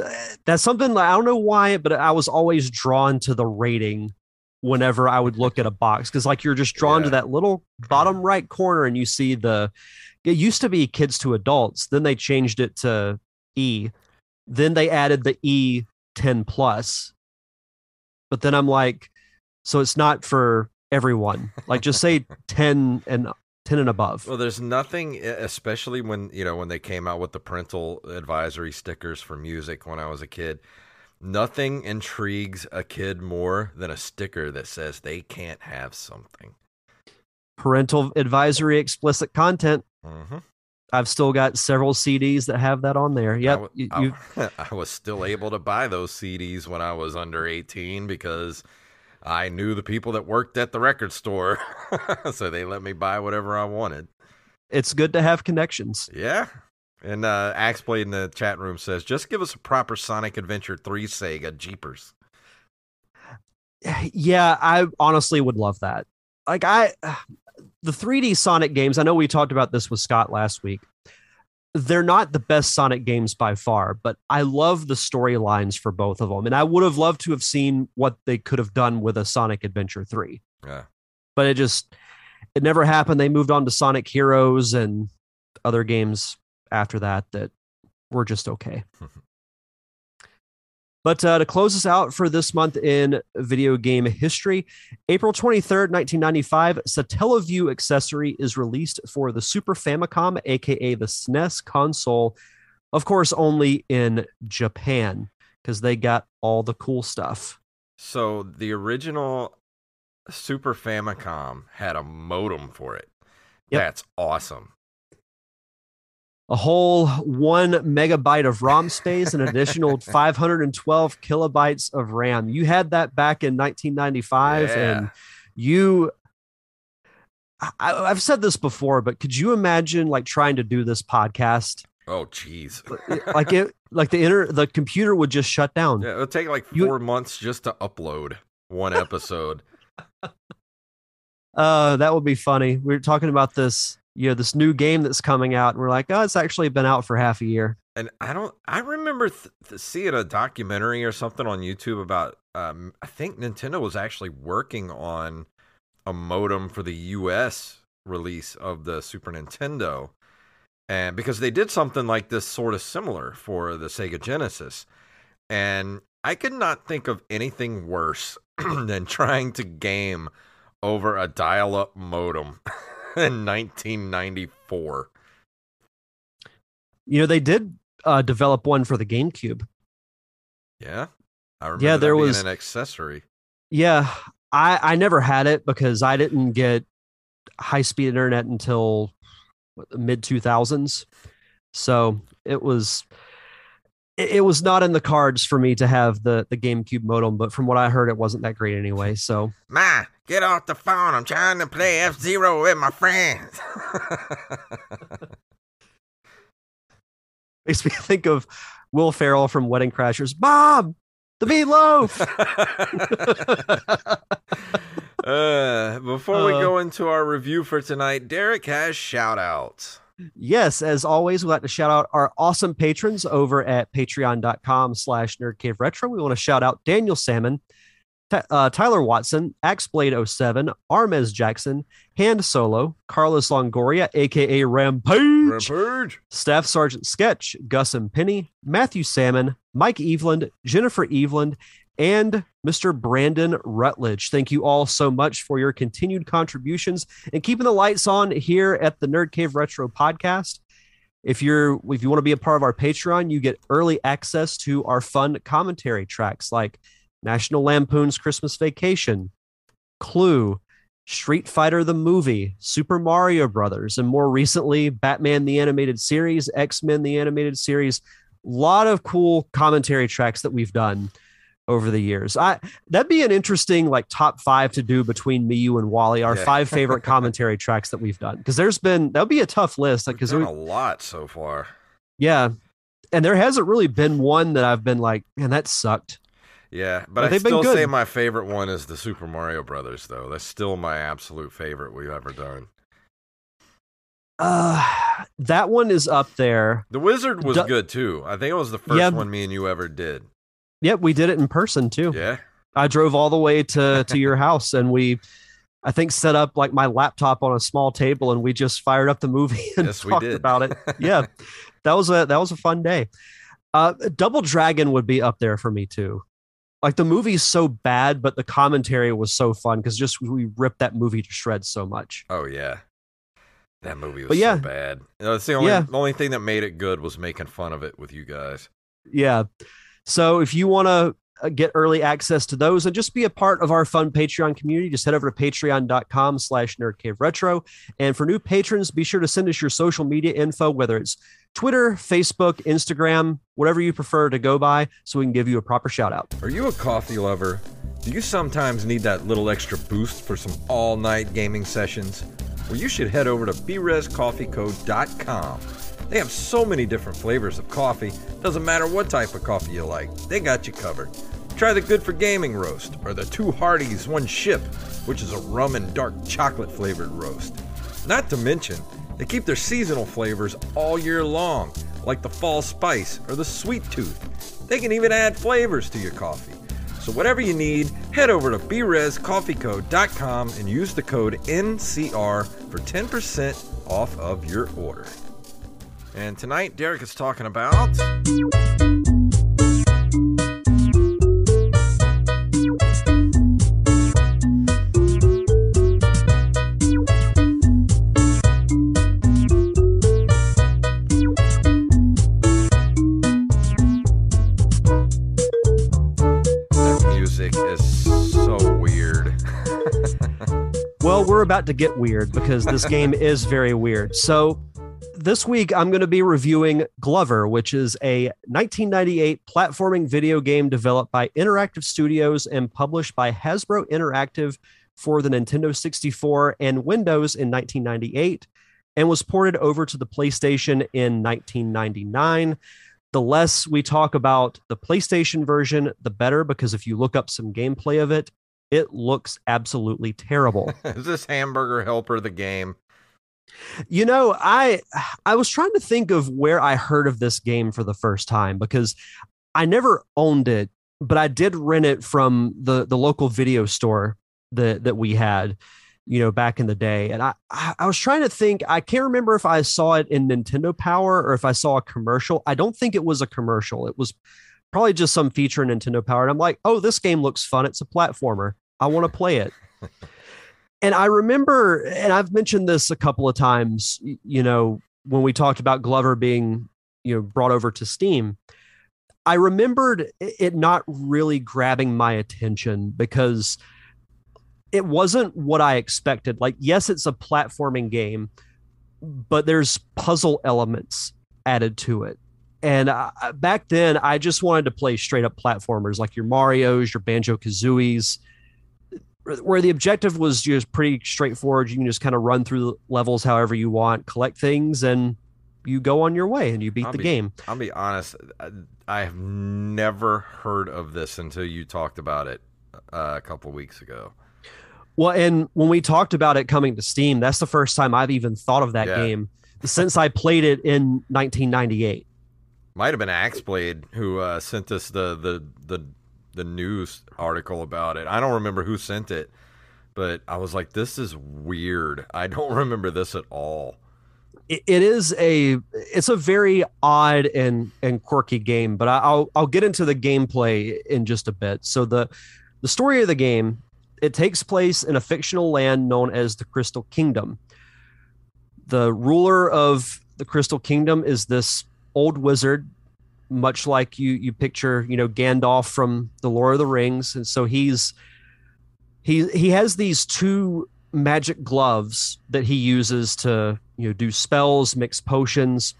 that's something, I don't know why, but I was always drawn to the rating whenever I would look at a box, because like you're just drawn yeah. to that little bottom right corner, and you see the, it used to be kids to adults, then they changed it to E, then they added the E ten plus, but then I'm like, so it's not for everyone, like just say ten and ten and above. Well, there's nothing, especially when, you know, when they came out with the parental advisory stickers for music when I was a kid, nothing intrigues a kid more than a sticker that says they can't have something. Parental advisory, explicit content. Mm-hmm. I've still got several C Ds that have that on there. Yep. I, w- you, I, I was still able to buy those C Ds when I was under eighteen because I knew the people that worked at the record store, so they let me buy whatever I wanted. It's good to have connections. Yeah. And uh, Axeblade in the chat room says, just give us a proper Sonic Adventure three Sega, jeepers. Yeah, I honestly would love that. Like, I, the three D Sonic games, I know we talked about this with Scott last week. They're not the best Sonic games by far, but I love the storylines for both of them. And I would have loved to have seen what they could have done with a Sonic Adventure three. Yeah. But it just, it never happened. They moved on to Sonic Heroes and other games after that that were just okay. But uh, to close us out for this month in video game history, April twenty-third, nineteen ninety-five, Satellaview accessory is released for the Super Famicom, aka the S N E S console. Of course, only in Japan, because they got all the cool stuff. So the original Super Famicom had a modem for it. Yep. That's awesome. A whole one megabyte of ROM space and an additional five hundred twelve kilobytes of RAM. You had that back in nineteen ninety-five, yeah. and you, I, I've said this before, but could you imagine like trying to do this podcast? Oh, geez. Like it, like the inter, the computer would just shut down. Yeah, it would take like four you, months just to upload one episode. Uh, that would be funny. We were talking about this. You know, this new game that's coming out, and we're like, oh, it's actually been out for half a year. And I don't, I remember th- th- seeing a documentary or something on YouTube about, um, I think Nintendo was actually working on a modem for the U S release of the Super Nintendo. And because they did something like this sort of similar for the Sega Genesis. And I could not think of anything worse than trying to game over a dial-up modem. In nineteen ninety-four. You know, they did uh, develop one for the GameCube. Yeah. I remember yeah, there that being was, an accessory. Yeah. I, I never had it because I didn't get high-speed internet until mid-two thousands. So it was... it was not in the cards for me to have the, the GameCube modem, but from what I heard, it wasn't that great anyway, so. Ma, get off the phone. I'm trying to play F-Zero with my friends. Makes me think of Will Ferrell from Wedding Crashers. Mom, the meatloaf! uh, before uh, we go into our review for tonight, Derek has shout-outs. Yes, as always, we'd like to shout out our awesome patrons over at patreon.com slash nerdcaveretro. We want to shout out Daniel Salmon, T- uh, Tyler Watson, Axeblade oh seven, Armez Jackson, Hand Solo, Carlos Longoria, a k a. Rampage, Rampage, Staff Sergeant Sketch, Gus and Penny, Matthew Salmon, Mike Eveland, Jennifer Eveland, and Mister Brandon Rutledge. Thank you all so much for your continued contributions and keeping the lights on here at the Nerd Cave Retro podcast. If you're, if you want to be a part of our Patreon, you get early access to our fun commentary tracks like National Lampoon's Christmas Vacation, Clue, Street Fighter the movie, Super Mario Brothers, and more recently, Batman the Animated Series, X-Men the Animated Series. A lot of cool commentary tracks that we've done over the years. I that'd be an interesting like top five to do between me, you, and Wally, our yeah. five favorite commentary tracks that we've done. Because there's been, that'd be a tough list. Like, because a lot so far. Yeah. And there hasn't really been one that I've been like, man, that sucked. Yeah. But, but I still say my favorite one is the Super Mario Brothers, though. That's still my absolute favorite we've ever done. Uh, that one is up there. The Wizard was D- good too. I think it was the first yeah. one me and you ever did. Yep, we did it in person too. Yeah. I drove all the way to, to your house and we, I think, set up like my laptop on a small table and we just fired up the movie and yes, talked we did. about it. Yeah. That was a that was a fun day. Uh, Double Dragon would be up there for me too. Like the movie's so bad, but the commentary was so fun because just we ripped that movie to shreds so much. Oh yeah. That movie was but, yeah. so bad. You know, it's the only yeah. the only thing that made it good was making fun of it with you guys. Yeah. So if you want to get early access to those and just be a part of our fun Patreon community, just head over to patreon.com slash nerdcaveretro. And for new patrons, be sure to send us your social media info, whether it's Twitter, Facebook, Instagram, whatever you prefer to go by, so we can give you a proper shout out. Are you a coffee lover? Do you sometimes need that little extra boost for some all-night gaming sessions? Well, you should head over to b res coffee co dot com. They have so many different flavors of coffee, doesn't matter what type of coffee you like, they got you covered. Try the Good for Gaming roast, or the Two Hearties One Ship, which is a rum and dark chocolate flavored roast. Not to mention, they keep their seasonal flavors all year long, like the Fall Spice or the Sweet Tooth. They can even add flavors to your coffee. So whatever you need, head over to b res coffee co dot com and use the code N C R for ten percent off of your order. And tonight, Derek is talking about... That music is so weird. Well, we're about to get weird because this game is very weird. So... this week, I'm going to be reviewing Glover, which is a nineteen ninety-eight platforming video game developed by Interactive Studios and published by Hasbro Interactive for the Nintendo sixty-four and Windows in nineteen ninety-eight, and was ported over to the PlayStation in nineteen ninety-nine. The less we talk about the PlayStation version, the better, because if you look up some gameplay of it, it looks absolutely terrible. Is this Hamburger Helper the game? You know, I I was trying to think of where I heard of this game for the first time, because I never owned it, but I did rent it from the, the local video store that, that we had, you know, back in the day. And I, I was trying to think, I can't remember if I saw it in Nintendo Power or if I saw a commercial. I don't think it was a commercial. It was probably just some feature in Nintendo Power. And I'm like, oh, this game looks fun. It's a platformer. I want to play it. And I remember, and I've mentioned this a couple of times, you know, when we talked about Glover being, you know, brought over to Steam, I remembered it not really grabbing my attention because it wasn't what I expected. Like, yes, it's a platforming game, but there's puzzle elements added to it. And uh, back then, I just wanted to play straight up platformers like your Marios, your Banjo-Kazooies, where the objective was just pretty straightforward. You can just kind of run through the levels however you want, collect things, and you go on your way and you beat I'll the be, game. I'll be honest. I have never heard of this until you talked about it uh, a couple weeks ago. Well, and when we talked about it coming to Steam, that's the first time I've even thought of that yeah. game since I played it in nineteen ninety-eight. Might have been Axeblade who uh, sent us the, the the the news article about it. I don't remember who sent it, but I was like, this is weird. I don't remember this at all. It, it is a it's a very odd and, and quirky game, but I, I'll I'll get into the gameplay in just a bit. So the the story of the game, it takes place in a fictional land known as the Crystal Kingdom. The ruler of the Crystal Kingdom is this old wizard, much like you you picture, you know, Gandalf from the Lord of the Rings. And so he's he he has these two magic gloves that he uses to, you know, do spells, mix potions,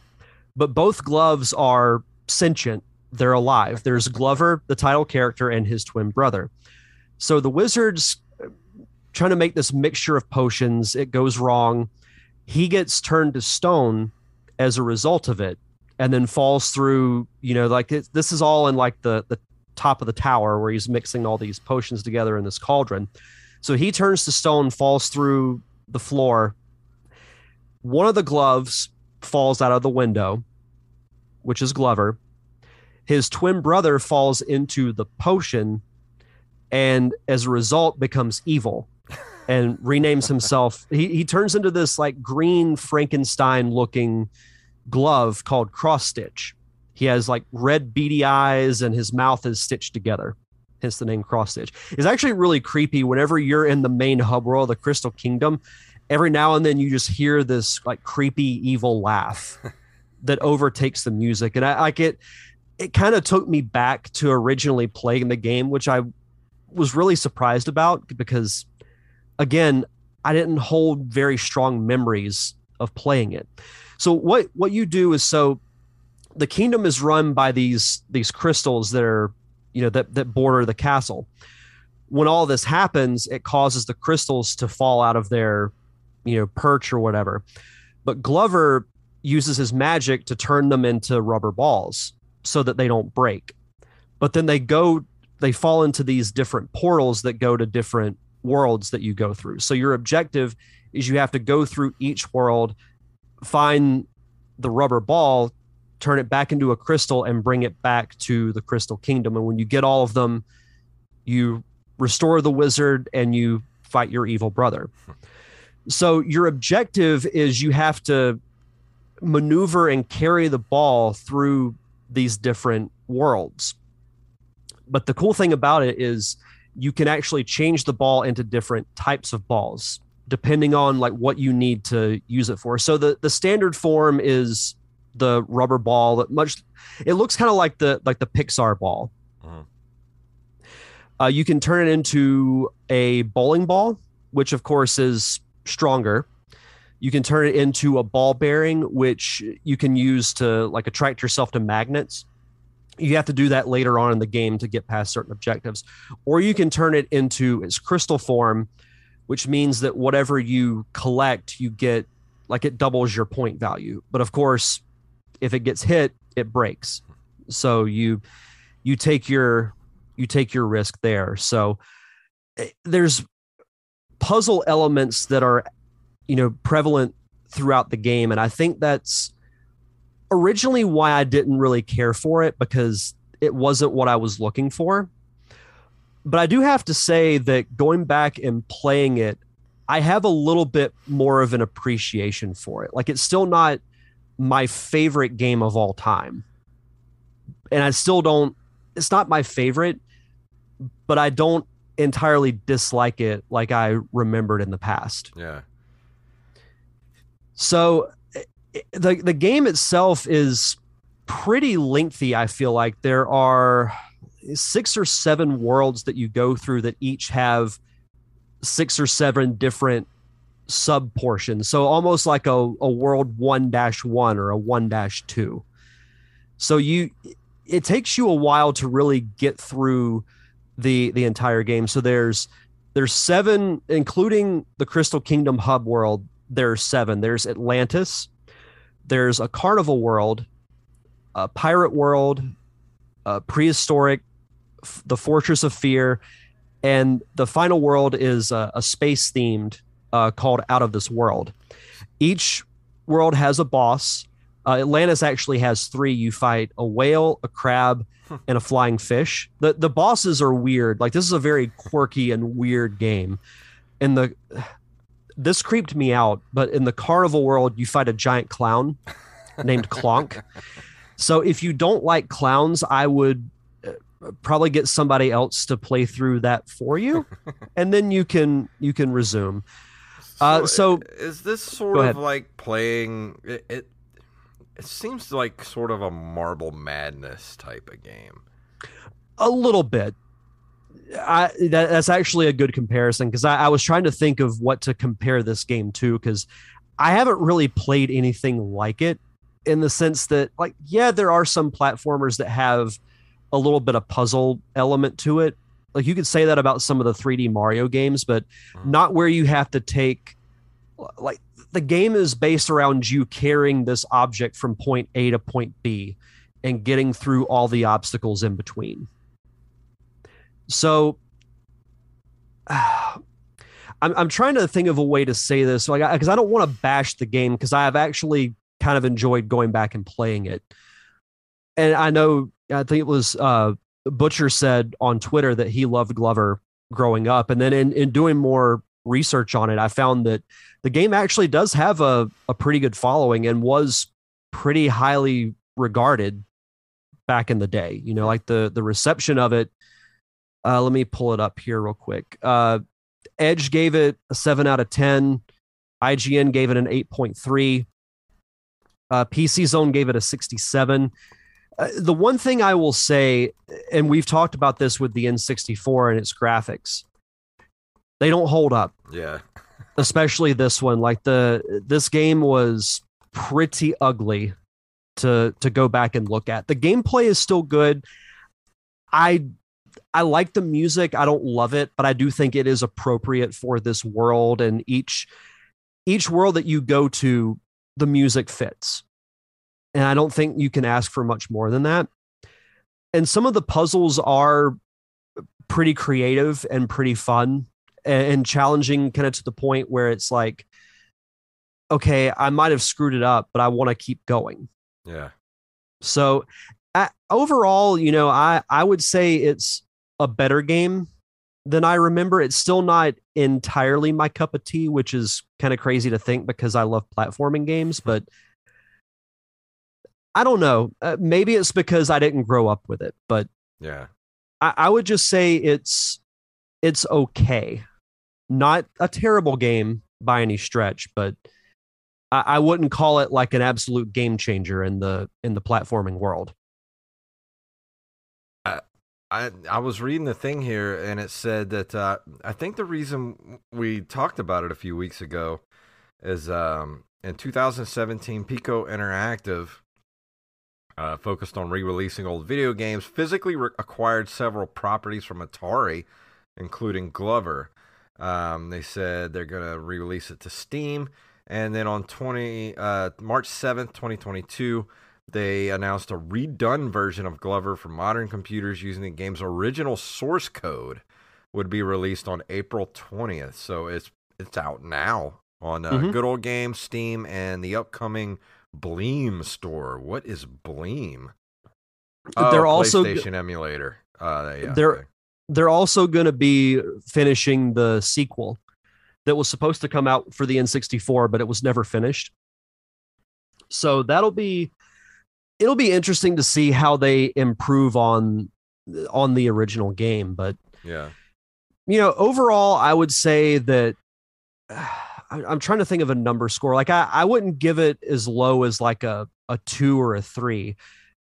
but both gloves are sentient. They're alive. There's Glover, the title character, and his twin brother. So the wizard's trying to make this mixture of potions. It goes wrong. He gets turned to stone as a result of it, and then falls through, you know, like it, this is all in like the, the top of the tower where he's mixing all these potions together in this cauldron. So he turns to stone, falls through the floor. One of the gloves falls out of the window, which is Glover. His twin brother falls into the potion and as a result becomes evil and renames himself. He, he turns into this like green Frankenstein looking glove called Cross Stitch. He has like red beady eyes and his mouth is stitched together, hence the name Cross Stitch. It's actually really creepy. Whenever you're in the main hub world, the Crystal Kingdom, every now and then you just hear this like creepy evil laugh that overtakes the music, and I like it it kind of took me back to originally playing the game, which I was really surprised about because again, I didn't hold very strong memories of playing it. So what, what you do is, so the kingdom is run by these these crystals that are, you know, that, that border the castle. When all this happens, it causes the crystals to fall out of their, you know, perch or whatever. But Glover uses his magic to turn them into rubber balls so that they don't break. But then they go, they fall into these different portals that go to different worlds that you go through. So your objective is you have to go through each world, find the rubber ball, turn it back into a crystal, and bring it back to the Crystal Kingdom. And when you get all of them, you restore the wizard and you fight your evil brother. So your objective is you have to maneuver and carry the ball through these different worlds. But the cool thing about it is you can actually change the ball into different types of balls, depending on like what you need to use it for. So the, the standard form is the rubber ball that much, it looks kind of like the, like the Pixar ball. Uh-huh. Uh, you can turn it into a bowling ball, which of course is stronger. You can turn it into a ball bearing, which you can use to like attract yourself to magnets. You have to do that later on in the game to get past certain objectives, or you can turn it into its crystal form, which means that whatever you collect, you get, like it doubles your point value. But of course, if it gets hit, it breaks. So you you take your you take your risk there. So there's puzzle elements that are, you know, prevalent throughout the game, and I think that's originally why I didn't really care for it, because it wasn't what I was looking for. But I do have to say that going back and playing it, I have a little bit more of an appreciation for it. Like, it's still not my favorite game of all time. And I still don't, it's not my favorite, but I don't entirely dislike it like I remembered in the past. Yeah. So the, the game itself is pretty lengthy, I feel like. There are six or seven worlds that you go through that each have six or seven different sub portions. So almost like a, a world one dash one or a one dash two. So you, it takes you a while to really get through the the entire game. So there's there's seven, including the Crystal Kingdom hub world. There's seven. There's Atlantis. There's a carnival world, a pirate world, a prehistoric, f- the Fortress of Fear, and the final world is uh, a space-themed uh, called Out of This World. Each world has a boss. Uh, Atlantis actually has three. You fight a whale, a crab, huh. and a flying fish. The the bosses are weird. Like, this is a very quirky and weird game. And the this creeped me out, but in the carnival world, you fight a giant clown named Clonk. So if you don't like clowns, I would probably get somebody else to play through that for you, and then you can you can resume. Uh, so, so is this sort of ahead. like playing it, it? It seems like sort of a Marble Madness type of game. A little bit. I, that, that's actually a good comparison, because I, I was trying to think of what to compare this game to, because I haven't really played anything like it, in the sense that, like, yeah, there are some platformers that have a little bit of puzzle element to it. Like, you could say that about some of the three D Mario games, but not where you have to take, like, the game is based around you carrying this object from point A to point B and getting through all the obstacles in between. So uh, I'm, I'm trying to think of a way to say this, like, because I, I don't want to bash the game, because I have actually kind of enjoyed going back and playing it. And I know, I think it was uh, Butcher said on Twitter that he loved Glover growing up. And then in, in doing more research on it, I found that the game actually does have a, a pretty good following and was pretty highly regarded back in the day. You know, like the, the reception of it. Uh, let me pull it up here real quick. Uh, Edge gave it a seven out of ten. I G N gave it an eight point three. Uh, P C Zone gave it a sixty-seven. Uh, the one thing I will say, and we've talked about this with the N sixty-four and its graphics, they don't hold up. Yeah. Especially this one. Like, the this game was pretty ugly to to go back and look at. The gameplay is still good. I I like the music. I don't love it, but I do think it is appropriate for this world, and each each world that you go to, the music fits. And I don't think you can ask for much more than that. And some of the puzzles are pretty creative and pretty fun and challenging, kind of to the point where it's like, okay, I might have screwed it up, but I want to keep going. Yeah. So I, overall, you know, I, I would say it's a better game than I remember. It's still not entirely my cup of tea, which is kind of crazy to think, because I love platforming games, but I don't know. Uh, maybe it's because I didn't grow up with it, but yeah, I, I would just say it's it's okay. Not a terrible game by any stretch, but I, I wouldn't call it like an absolute game changer in the in the platforming world. I, I was reading the thing here, and it said that uh, I think the reason we talked about it a few weeks ago is um, in two thousand seventeen, Pico Interactive uh, focused on re-releasing old video games, physically re- acquired several properties from Atari, including Glover. Um, they said they're going to re-release it to Steam, and then on twenty uh, March seventh, twenty twenty-two, they announced a redone version of Glover for modern computers using the game's original source code, would be released on April twentieth. So it's it's out now on uh, mm-hmm. Good Old Game, Steam, and the upcoming Bleem store. What is Bleem? Oh, they're also PlayStation emulator. Uh, yeah, they're okay. They're also going to be finishing the sequel that was supposed to come out for the N sixty-four, but it was never finished. So that'll be. It'll be interesting to see how they improve on on the original game, but yeah, you know, overall, I would say that uh, I'm trying to think of a number score. Like, I, I wouldn't give it as low as like a, a two or a three,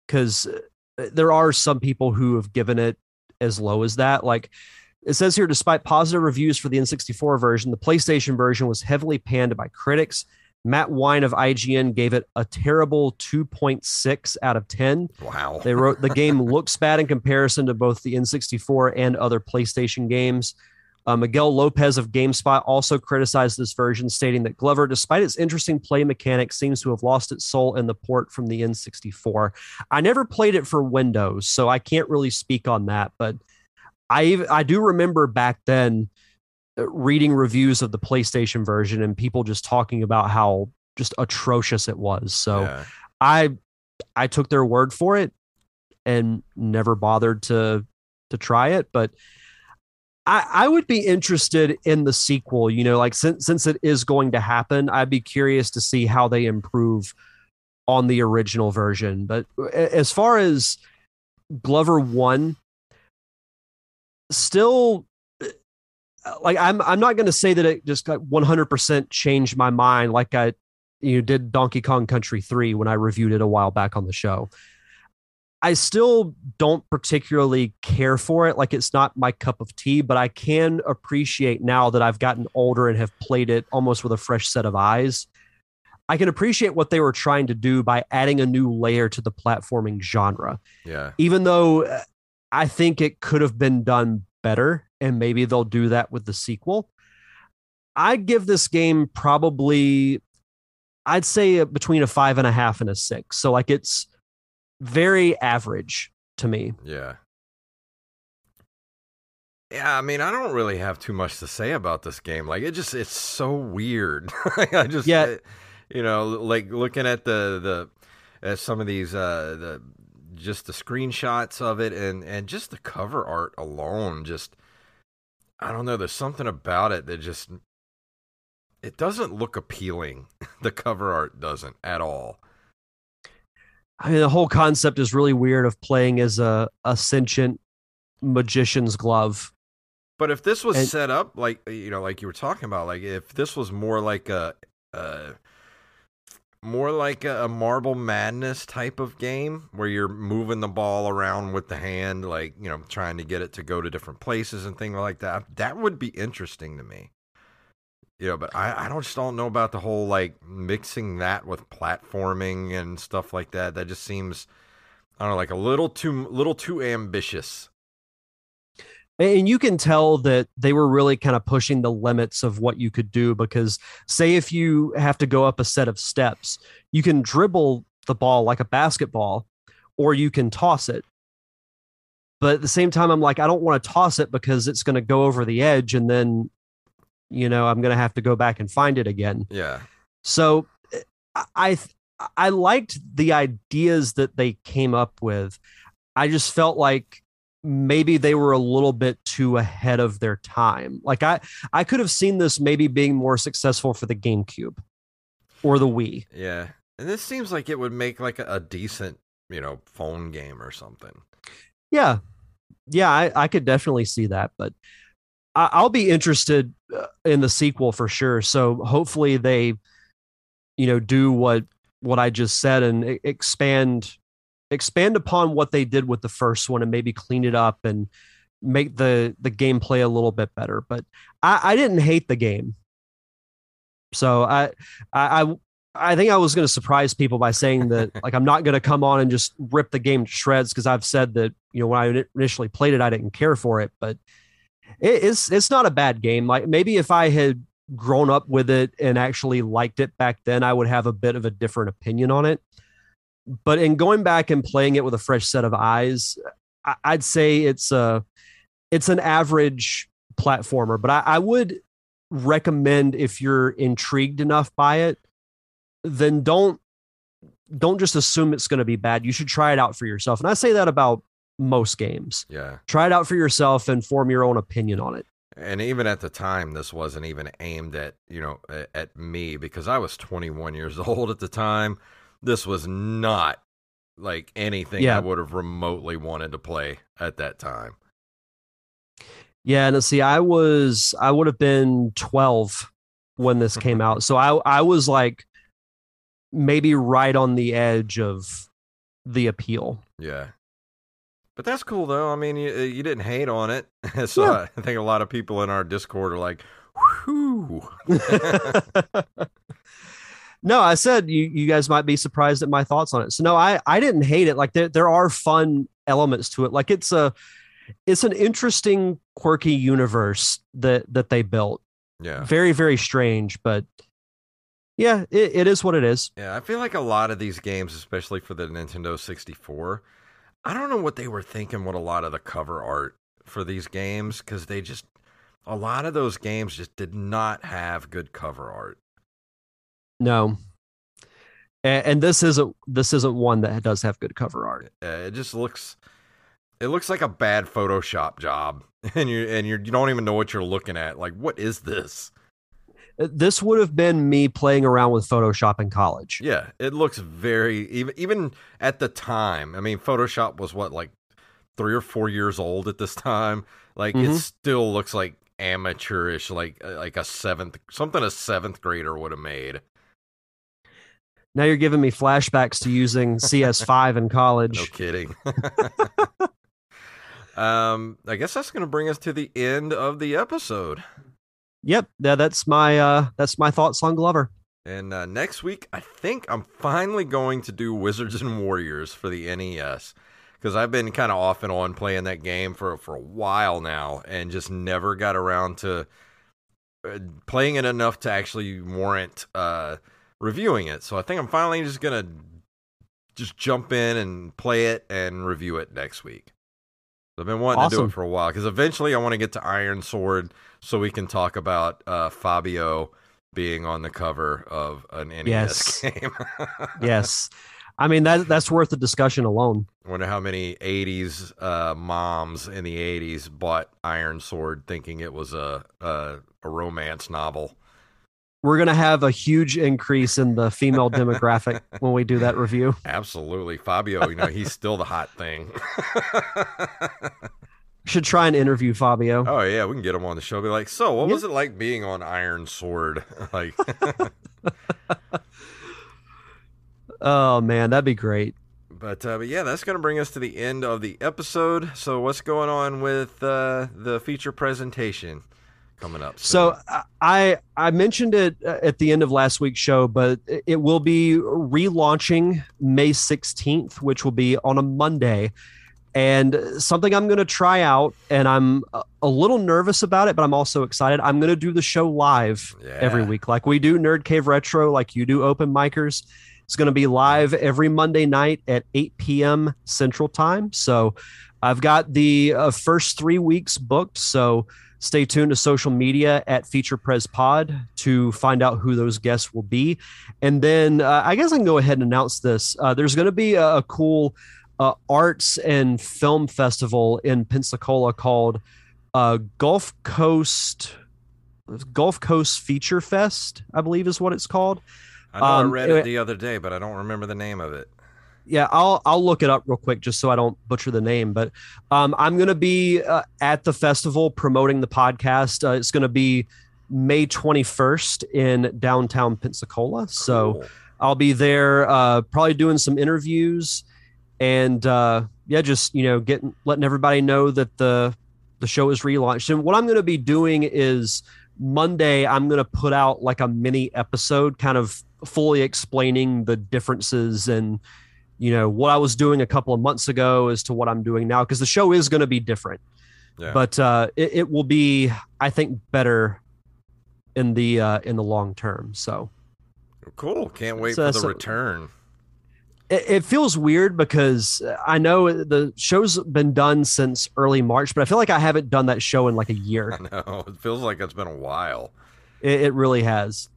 because there are some people who have given it as low as that. Like, it says here, despite positive reviews for the N sixty-four version, the PlayStation version was heavily panned by critics Matt Wine of I G N gave it a terrible two point six out of ten. Wow. They wrote, the game looks bad in comparison to both the N sixty-four and other PlayStation games. Uh, Miguel Lopez of GameSpot also criticized this version, stating that Glover, despite its interesting play mechanics, seems to have lost its soul in the port from the N sixty-four. I never played it for Windows, so I can't really speak on that, but I I do remember back then reading reviews of the PlayStation version and people just talking about how just atrocious it was. So yeah. I I took their word for it and never bothered to to try it, but I, I would be interested in the sequel, you know, like since since it is going to happen, I'd be curious to see how they improve on the original version. But as far as Glover one, still like I'm I'm not going to say that it just like one hundred percent changed my mind like I you know, did Donkey Kong Country three when I reviewed it a while back on the show. I still don't particularly care for it. Like, it's not my cup of tea, but I can appreciate now that I've gotten older and have played it almost with a fresh set of eyes. I can appreciate what they were trying to do by adding a new layer to the platforming genre. Yeah. Even though I think it could have been done better, and maybe they'll do that with the sequel. I'd give this game probably, I'd say between a five and a half and a six. So like it's very average to me. Yeah. Yeah, I mean, I don't really have too much to say about this game. Like, it just, it's so weird. I just, yeah. it, you know, like looking at the, the, at some of these, uh, the, just the screenshots of it and, and just the cover art alone, just, I don't know, there's something about it that just, it doesn't look appealing. The cover art doesn't at all. I mean, the whole concept is really weird of playing as a, a sentient magician's glove. But if this was and, set up like, you know, like you were talking about, like if this was more like a, a more like a Marble Madness type of game where you're moving the ball around with the hand, like, you know, trying to get it to go to different places and things like that, that would be interesting to me. You know, but I, I don't just don't know about the whole, like, mixing that with platforming and stuff like that. That just seems, I don't know, like a little too, little too ambitious. And you can tell that they were really kind of pushing the limits of what you could do, because say if you have to go up a set of steps, you can dribble the ball like a basketball or you can toss it. But at the same time, I'm like, I don't want to toss it because it's going to go over the edge and then, you know, I'm going to have to go back and find it again. Yeah. So I, I liked the ideas that they came up with. I just felt like maybe they were a little bit too ahead of their time. Like I, I could have seen this maybe being more successful for the GameCube or the Wii. Yeah. And this seems like it would make like a, a decent, you know, phone game or something. Yeah. Yeah. I, I could definitely see that, but I, I'll be interested in the sequel for sure. So hopefully they, you know, do what, what I just said and expand expand upon what they did with the first one and maybe clean it up and make the, the gameplay a little bit better. But I, I didn't hate the game. So I, I, I think I was going to surprise people by saying that, like, I'm not going to come on and just rip the game to shreds. Cause I've said that, you know, when I initially played it, I didn't care for it, but it, it's, it's not a bad game. Like maybe if I had grown up with it and actually liked it back then, I would have a bit of a different opinion on it. But in going back and playing it with a fresh set of eyes, I'd say it's a, it's an average platformer, but I, I would recommend if you're intrigued enough by it, then don't, don't just assume it's going to be bad. You should try it out for yourself. And I say that about most games. Yeah. Try it out for yourself and form your own opinion on it. And even at the time, this wasn't even aimed at, you know, at me because I was twenty-one years old at the time. This was not like anything yeah. I would have remotely wanted to play at that time. Yeah. And see, I was, I would have been twelve when this came out. So I, I was like maybe right on the edge of the appeal. Yeah. But that's cool though. I mean, you, you didn't hate on it. So yeah. I think a lot of people in our Discord are like, whew. No, I said you, you guys might be surprised at my thoughts on it. So no, I, I didn't hate it. Like there, there are fun elements to it. Like it's a, it's an interesting, quirky universe that, that they built. Yeah. Very, very strange, but yeah, it, it is what it is. Yeah. I feel like a lot of these games, especially for the Nintendo sixty-four, I don't know what they were thinking with a lot of the cover art for these games. Cause they just, a lot of those games just did not have good cover art. No, and, and this isn't this isn't one that does have good cover art. Uh, it just looks, it looks like a bad Photoshop job, and you and you're, you don't even know what you're looking at. Like, what is this? This would have been me playing around with Photoshop in college. Yeah, it looks very even even at the time. I mean, Photoshop was what, like three or four years old at this time. Like, mm-hmm. It still looks like amateurish, like like a seventh something a seventh grader would have made. Now you're giving me flashbacks to using C S five in college. No kidding. um, I guess that's going to bring us to the end of the episode. Yep. Yeah, that's my uh, that's my thoughts on Glover. And uh, next week, I think I'm finally going to do Wizards and Warriors for the N E S, because I've been kind of off and on playing that game for for a while now, and just never got around to playing it enough to actually warrant. Uh, reviewing it. So I think I'm finally just going to just jump in and play it and review it next week. I've been wanting awesome. to do it for a while, because eventually I want to get to Iron Sword so we can talk about uh, Fabio being on the cover of an N E S yes. game. Yes. I mean, that that's worth the discussion alone. I wonder how many eighties uh, moms in the eighties bought Iron Sword thinking it was a a, a romance novel. We're going to have a huge increase in the female demographic when we do that review. Absolutely. Fabio, you know, he's still the hot thing. Should try and interview Fabio. Oh, yeah. We can get him on the show. Be like, so what yep. was it like being on Iron Sword? Like, oh, man, that'd be great. But, uh, but yeah, that's going to bring us to the end of the episode. So what's going on with uh, the feature presentation? Coming up. So, so I I mentioned it at the end of last week's show, but it will be relaunching May sixteenth, which will be on a Monday, and something I'm going to try out, and I'm a little nervous about it, but I'm also excited. I'm going to do the show live yeah. every week, like we do Nerd Cave Retro, like you do Open Micers. It's going to be live every Monday night at eight p.m. Central Time. So I've got the uh, first three weeks booked, so stay tuned to social media at Feature Prez Pod to find out who those guests will be. And then uh, I guess I can go ahead and announce this. Uh, there's going to be a, a cool uh, arts and film festival in Pensacola called uh, Gulf Coast Gulf Coast Feature Fest, I believe is what it's called. I know um, I read it the other day, but I don't remember the name of it. Yeah, I'll I'll look it up real quick just so I don't butcher the name. But um, I'm going to be uh, at the festival promoting the podcast. Uh, it's going to be May twenty-first in downtown Pensacola. Cool. So I'll be there uh, probably doing some interviews and, uh, yeah, just, you know, getting letting everybody know that the the show is relaunched. And what I'm going to be doing is Monday, I'm going to put out like a mini episode kind of fully explaining the differences and, you know, what I was doing a couple of months ago as to what I'm doing now, because the show is going to be different, yeah. but uh, it, it will be, I think, better in the uh, in the long term. So cool! Can't wait so, for the so, return. It, it feels weird because I know the show's been done since early March, but I feel like I haven't done that show in like a year. I know, it feels like it's been a while. It, it really has.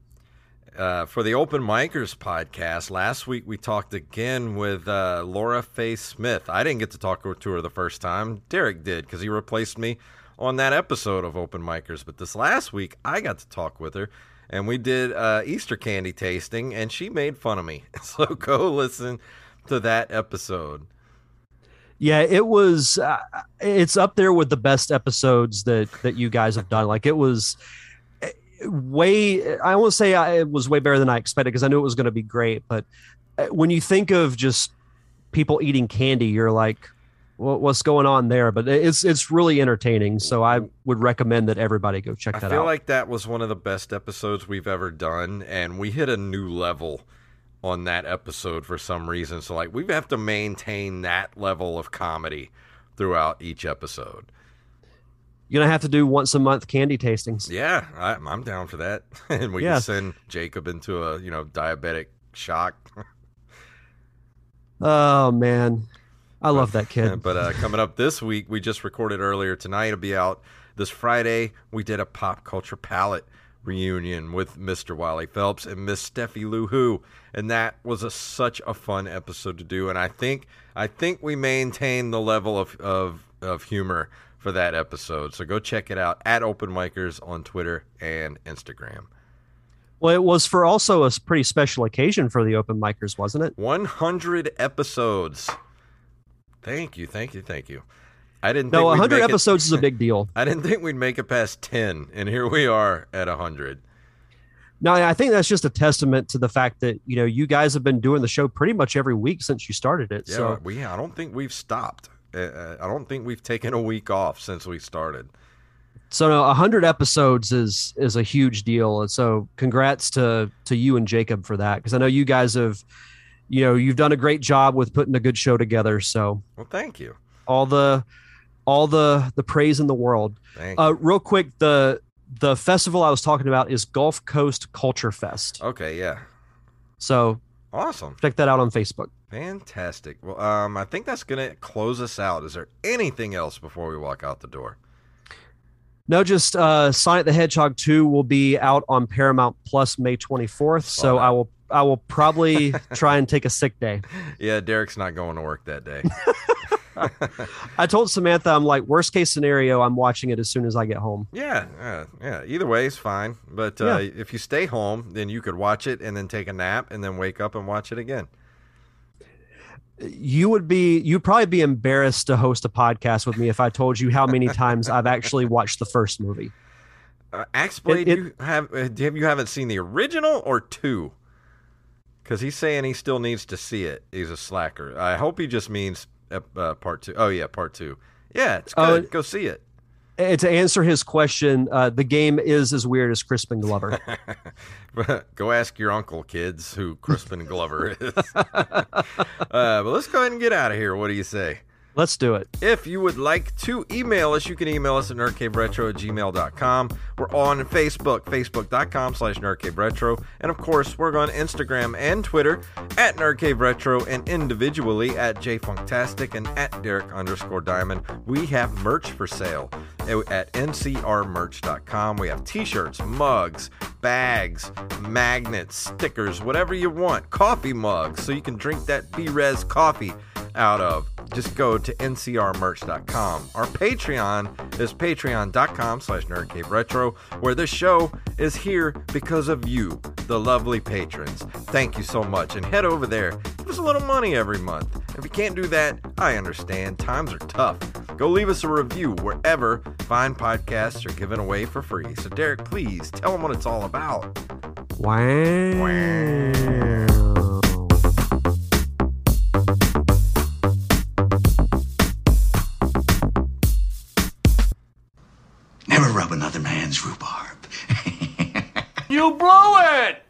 Uh, for the Open Micers podcast, last week we talked again with uh, Laura Faye Smith. I didn't get to talk to her the first time. Derek did, because he replaced me on that episode of Open Micers. But this last week, I got to talk with her, and we did uh, Easter candy tasting, and she made fun of me. So go listen to that episode. Yeah, it was. Uh, it's up there with the best episodes that that you guys have done. Like, it was... way I won't say I, it was way better than I expected, because I knew it was going to be great, but when you think of just people eating candy, you're like, what, what's going on there. But it's it's really entertaining, so I would recommend that everybody go check that out. I feel like that was one of the best episodes we've ever done, and we hit a new level on that episode for some reason. So like we have to maintain that level of comedy throughout each episode. You're going to have to do once a month candy tastings. Yeah, I, I'm down for that. And we yeah. can send Jacob into a, you know, diabetic shock. Oh, man. I love that kid. But uh, coming up this week, we just recorded earlier tonight. It'll be out this Friday. We did a Pop Culture Palette reunion with Mister Wally Phelps and Miss Steffi Lou Who. And that was a, such a fun episode to do. And I think I think we maintained the level of, of, of humor for that episode. So go check it out at Open Micers on Twitter and Instagram. Well, it was for also a pretty special occasion for the Open Micers, wasn't it? one hundred episodes. Thank you, thank you, thank you. I didn't no, think one hundred episodes it, is a big deal. I didn't think we'd make it past ten, and here we are at one hundred. No, I think that's just a testament to the fact that, you know, you guys have been doing the show pretty much every week since you started it. Yeah, so. we, I don't think we've stopped. I don't think we've taken a week off since we started. So no, one hundred episodes is is a huge deal. And so congrats to to you and Jacob for that, because I know you guys have, you know, you've done a great job with putting a good show together. So well, thank you. All the all the the praise in the world. Thank you. Uh, real quick, the the festival I was talking about is Gulf Coast Culture Fest. Okay, yeah. So awesome. Check that out on Facebook. Fantastic. Well, um, I think that's going to close us out. Is there anything else before we walk out the door? No, just uh, Sonic the Hedgehog two will be out on Paramount Plus May twenty-fourth, so I will I will probably try and take a sick day. Yeah, Derek's not going to work that day. I told Samantha, I'm like, worst case scenario, I'm watching it as soon as I get home. Yeah, uh, yeah. Either way is fine, but uh, yeah. if you stay home, then you could watch it and then take a nap and then wake up and watch it again. You would be, you'd probably be embarrassed to host a podcast with me if I told you how many times I've actually watched the first movie. Uh, Axblade, you have, have you haven't seen the original or two? Because he's saying he still needs to see it. He's a slacker. I hope he just means uh, part two. Oh yeah, part two. Yeah, it's good. Uh, Go see it. And to answer his question, uh, the game is as weird as Crispin Glover. Go ask your uncle, kids, who Crispin Glover is. uh, but let's go ahead and get out of here. What do you say? Let's do it. If you would like to email us, you can email us at nerdcaveretro at gmail dot com. We're on Facebook, facebook dot com slash nerdcaveretro. And, of course, we're on Instagram and Twitter at nerdcaveretro and individually at jfunktastic and at Derek underscore Diamond. We have merch for sale at n c r merch dot com. We have T-shirts, mugs, bags, magnets, stickers, whatever you want. Coffee mugs, so you can drink that B-Res coffee out of. Just go to n c r merch dot com. Our Patreon is patreon dot com slash nerdcaveretro, where this show is here because of you, the lovely patrons. Thank you so much, and head over there. Give us a little money every month. If you can't do that, I understand. Times are tough. Go leave us a review wherever fine podcasts are given away for free. So Derek, please tell them what it's all about. Wow. Wow. Never rub another man's rhubarb. You blew it!